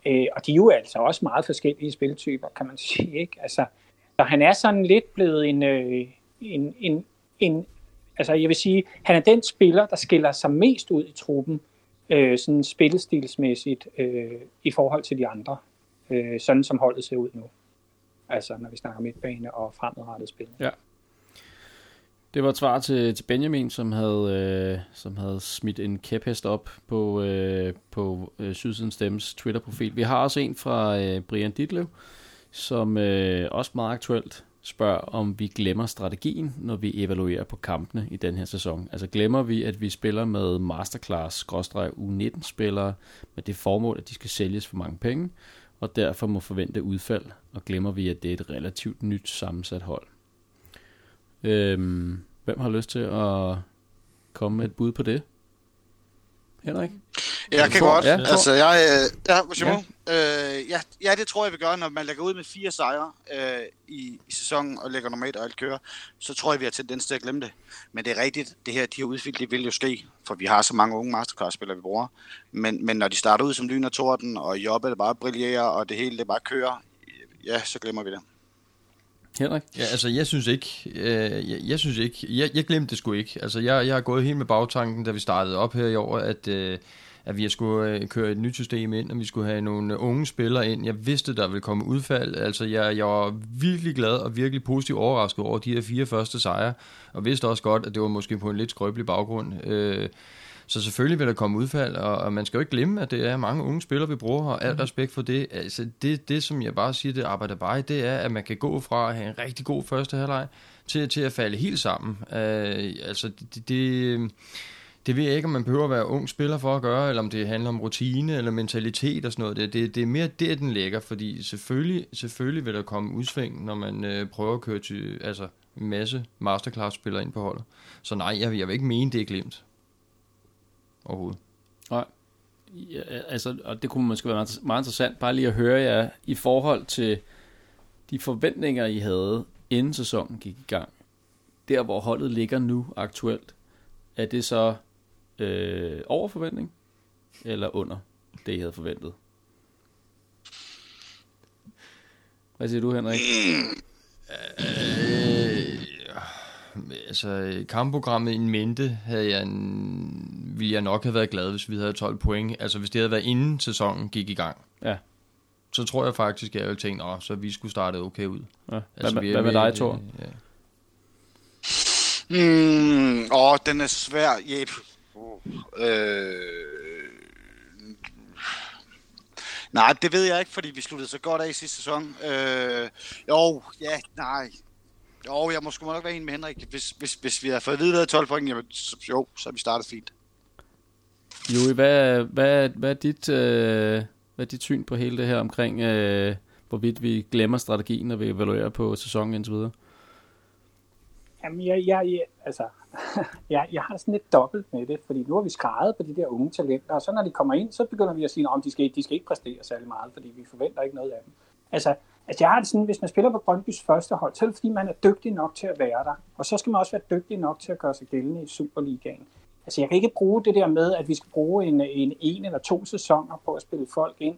Øh, og de er jo altså også meget forskellige spiltyper, kan man sige, ikke? Altså, så han er sådan lidt blevet en, øh, en, en, en... Altså, jeg vil sige, han er den spiller, der skiller sig mest ud i truppen, øh, sådan spillestilsmæssigt, øh, i forhold til de andre. Øh, sådan som holdet ser ud nu. Altså, når vi snakker midtbane og fremadrettet spil. Ja. Det var et svar til, til Benjamin, som havde, øh, som havde smidt en kæphest op på, øh, på øh, Sydsidens Stemmes Twitter-profil. Vi har også en fra øh, Brian Ditlev, som øh, også meget aktuelt spørger, om vi glemmer strategien, når vi evaluerer på kampene i den her sæson. Altså glemmer vi, at vi spiller med Masterclass-U nitten-spillere med det formål, at de skal sælges for mange penge, og derfor må forvente udfald, og glemmer vi, at det er et relativt nyt sammensat hold. Øhm, hvem har lyst til at komme med et bud på det? Henrik? Jeg kan godt. Ja, altså, jeg, ja, ja. Øh, ja, ja, det tror jeg, vi gør, når man lægger ud med fire sejre øh, i, i sæsonen og lægger normalt og alt kører, så tror jeg, vi har tendens til at glemme det. Men det er rigtigt, det her, de her udvikling vil jo ske, for vi har så mange unge masterclass-spillere, vi bruger. Men, men når de starter ud som lyn og torden, og Jobbe det bare brillerer, og det hele det bare kører, ja, så glemmer vi det. Henrik? Ja, altså jeg synes ikke, øh, jeg, jeg synes ikke, jeg, jeg glemte det sgu ikke. Altså jeg, jeg har gået helt med bagtanken, da vi startede op her i år, at, øh, at vi skulle øh, køre et nyt system ind, og vi skulle have nogle unge spillere ind. Jeg vidste, der ville komme udfald. Altså jeg, jeg var virkelig glad og virkelig positivt overrasket over de her fire første sejre, og vidste også godt, at det var måske på en lidt skrøbelig baggrund. Øh, Så selvfølgelig vil der komme udfald, og man skal jo ikke glemme, at det er mange unge spillere, vi bruger, og alt respekt for det. Altså det, det som jeg bare siger, det arbejder bare i, det er, at man kan gå fra at have en rigtig god første halvleg til, til at falde helt sammen. Uh, altså det, det, det ved jeg ikke, om man behøver at være ung spiller for at gøre, eller om det handler om rutine eller mentalitet og sådan noget. Det, det, det er mere det, den ligger, fordi selvfølgelig, selvfølgelig vil der komme udsving, når man uh, prøver at køre til, altså, en masse masterclass-spillere ind på holdet. Så nej, jeg, jeg vil ikke mene, det er glemt. Overhovedet. Og, ja, altså, og det kunne måske være meget, meget interessant bare lige at høre jer i forhold til de forventninger, I havde, inden sæsonen gik i gang. Der, hvor holdet ligger nu aktuelt, er det så øh, over forventning eller under det, I havde forventet? Hvad siger du, Henrik? Øh... Altså, kampprogrammet in mente, havde jeg, ville jeg nok have været glad, hvis vi havde tolv point. Altså, hvis det havde været inden sæsonen gik i gang. Ja. så tror jeg faktisk, at jeg ville tænke, åh, så vi skulle starte okay ud. Ja. Altså, hvad, er, hvad med dig, Thor? Ja. Mm, åh, den er svær. Yep. Øh... Nej, det ved jeg ikke, fordi vi sluttede så godt af i sidste sæson. Øh... Jo, ja, nej. Jo, jeg må sgu nok være enig med Henrik. Hvis, hvis, hvis vi havde fået videre tolv point, jamen, jo, så har vi startet fint. Juri, hvad, hvad, hvad, er dit, øh, hvad er dit syn på hele det her omkring, øh, hvorvidt vi glemmer strategien, når vi evaluerer på sæsonen og så videre? Jamen, jeg, jeg, jeg, altså, jeg, jeg har sådan lidt dobbelt med det, fordi nu har vi skrevet på de der unge talenter, og så når de kommer ind, så begynder vi at sige, at de skal, de skal ikke præstere særlig meget, fordi vi forventer ikke noget af dem. Altså, altså jeg har det sådan, hvis man spiller på Brøndbys første hold, så er det fordi, man er dygtig nok til at være der, og så skal man også være dygtig nok til at gøre sig gældende i Superligaen. Altså, jeg kan ikke bruge det der med, at vi skal bruge en en, en eller to sæsoner på at spille folk ind.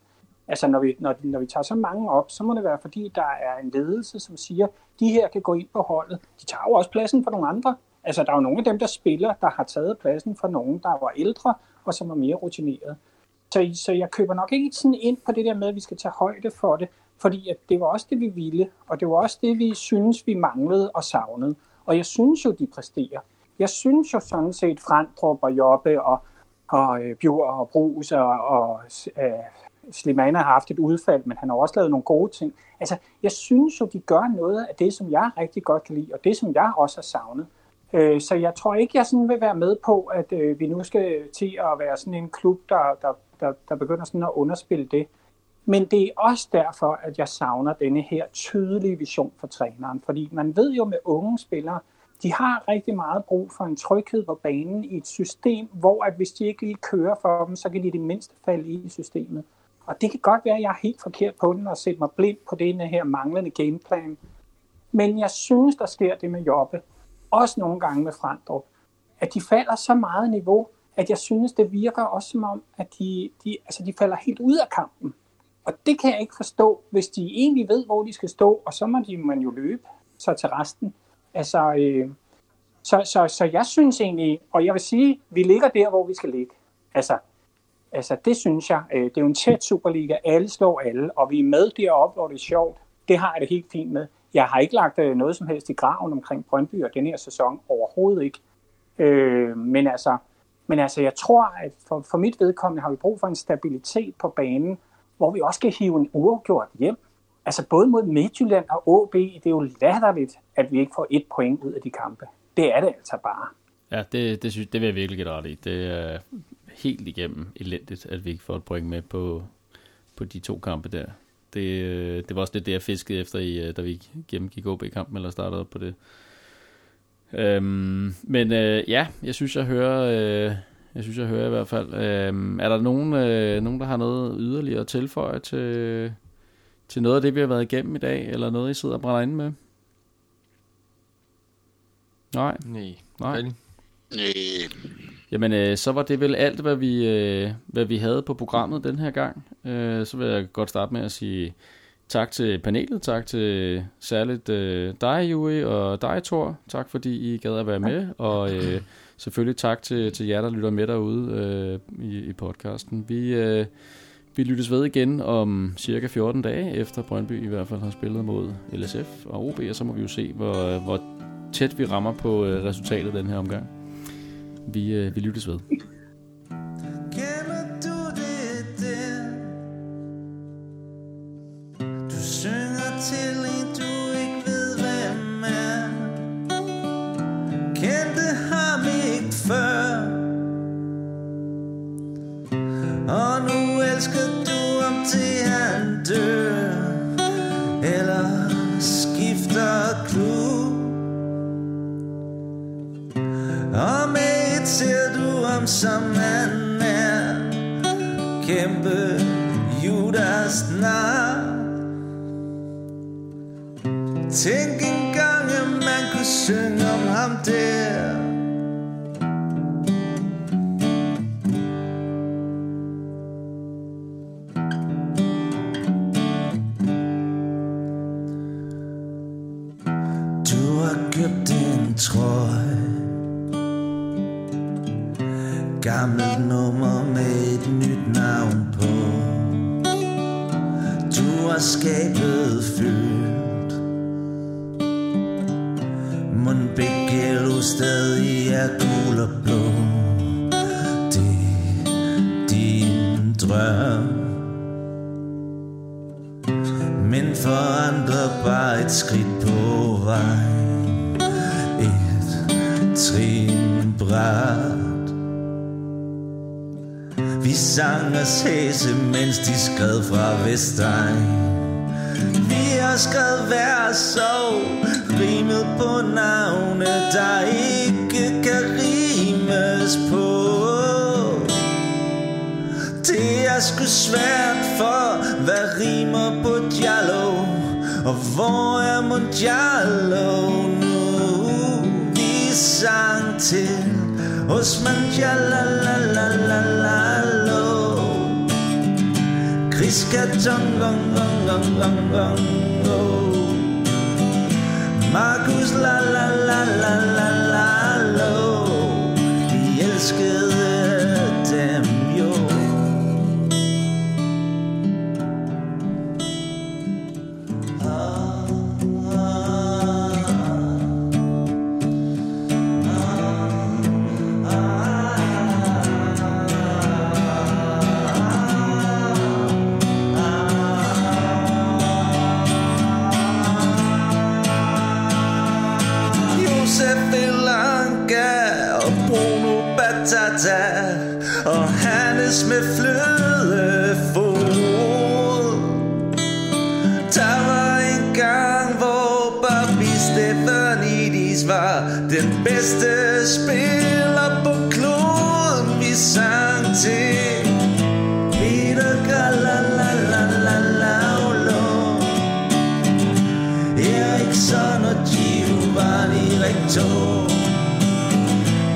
Altså, når vi, når, når vi tager så mange op, så må det være, fordi der er en ledelse, som siger, de her kan gå ind på holdet. De tager jo også pladsen for nogle andre. Altså, der er jo nogle af dem, der spiller, der har taget pladsen for nogen, der var ældre og som var mere rutineret. Så, så jeg køber nok ikke sådan ind på det der med, at vi skal tage højde for det, fordi at det var også det, vi ville, og det var også det, vi synes, vi manglede og savnede. Og jeg synes jo, de præsterer. Jeg synes jo sådan set, Frandrup og Jobbe og, og øh, Bjur og Brugs og, og øh, Slimane har haft et udfald, men han har også lavet nogle gode ting. Altså, jeg synes jo, de gør noget af det, som jeg rigtig godt kan lide, og det, som jeg også har savnet. Øh, så jeg tror ikke, jeg sådan vil være med på, at øh, vi nu skal til at være sådan en klub, der, der, der, der begynder sådan at underspille det. Men det er også derfor, at jeg savner denne her tydelige vision for træneren, fordi man ved jo med unge spillere, de har rigtig meget brug for en tryghed på banen i et system, hvor at hvis de ikke lige kører for dem, så kan de det mindste falde i systemet. Og det kan godt være, at jeg er helt forkert på den og sætter mig blind på den her manglende gameplan. Men jeg synes, der sker det med Jobbe, også nogle gange med Frandrup, at de falder så meget niveau, at jeg synes, det virker også som om, at de, de, altså de falder helt ud af kampen. Og det kan jeg ikke forstå, hvis de egentlig ved, hvor de skal stå, og så må de, man jo løbe så til resten. Altså, øh, så, så, så jeg synes egentlig, og jeg vil sige, vi ligger der, hvor vi skal ligge. Altså, altså det synes jeg. Øh, det er jo en tæt Superliga. Alle slår alle, og vi er med deroppe, hvor det er sjovt. Det har jeg det helt fint med. Jeg har ikke lagt øh, noget som helst i graven omkring Brøndby og den her sæson overhovedet ikke. Øh, men, altså, men altså, jeg tror, at for, for mit vedkommende har vi brug for en stabilitet på banen, hvor vi også kan hive en uafgjort hjem. Altså både mod Midtjylland og A B, det er jo latterligt, at vi ikke får et point ud af de kampe. Det er det altså bare. Ja, det, det, synes, det vil jeg virkelig give ret i. Det er helt igennem elendigt, at vi ikke får et point med på, på de to kampe der. Det, det var også lidt det, jeg fiskede efter, i, da vi gennemgik A B-kampen eller startede på det. Øhm, men øh, ja, jeg synes, jeg hører... Øh, Jeg synes, jeg hører i hvert fald. Øhm, er der nogen, øh, nogen, der har noget yderligere at tilføje til, til noget af det, vi har været igennem i dag, eller noget, I sidder og brænder inde med? Nej. Nej. Nej. Nej. Jamen, øh, så var det vel alt, hvad vi, øh, hvad vi havde på programmet den her gang. Øh, så vil jeg godt starte med at sige tak til panelet, tak til særligt øh, dig, Juri, og dig, Thor. Tak, fordi I gad at være med, og... Øh, Selvfølgelig tak til, til jer, der lytter med derude øh, i, i podcasten. Vi, øh, vi lyttes ved igen om cirka fjorten dage, efter Brøndby i hvert fald har spillet mod L S F og O B, og så må vi jo se, hvor, hvor tæt vi rammer på øh, resultatet den her omgang. Vi, øh, vi lyttes ved. Som han er kæmpe Judas snar. Tænk engang at man kunne synge om ham der. Du har købt en trøje, gammelt nummer med et nyt navn på. Du var skabet fyldt. Mon begge stadig er gul og blå. Det er din drøm, men for andre bare et skridt på vej, et trin bræt. Vi sang os hæse, mens de skred fra Vestegn. Vi har skrevet vers og rimet på navne, der ikke kan rimes på. Det er sgu svært for, hvad rimer på Jalo, og hvor er mon Jalo nu? Vi sang til Osman Jalo. Kriskatong, gong, gong, gong, gong, gong, oh. Markus, la, la, la, la, la, la, lo. De elskede dem jo. Og Hannes med flødefod. Der var en gang, hvor Bobby Stefanidis var den bedste spiller på kloden. Vi sang til Birkegaard, la la la la la la. Eriksson og Giovanni Rector.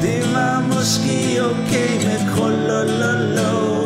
Det var måske okay med krøller.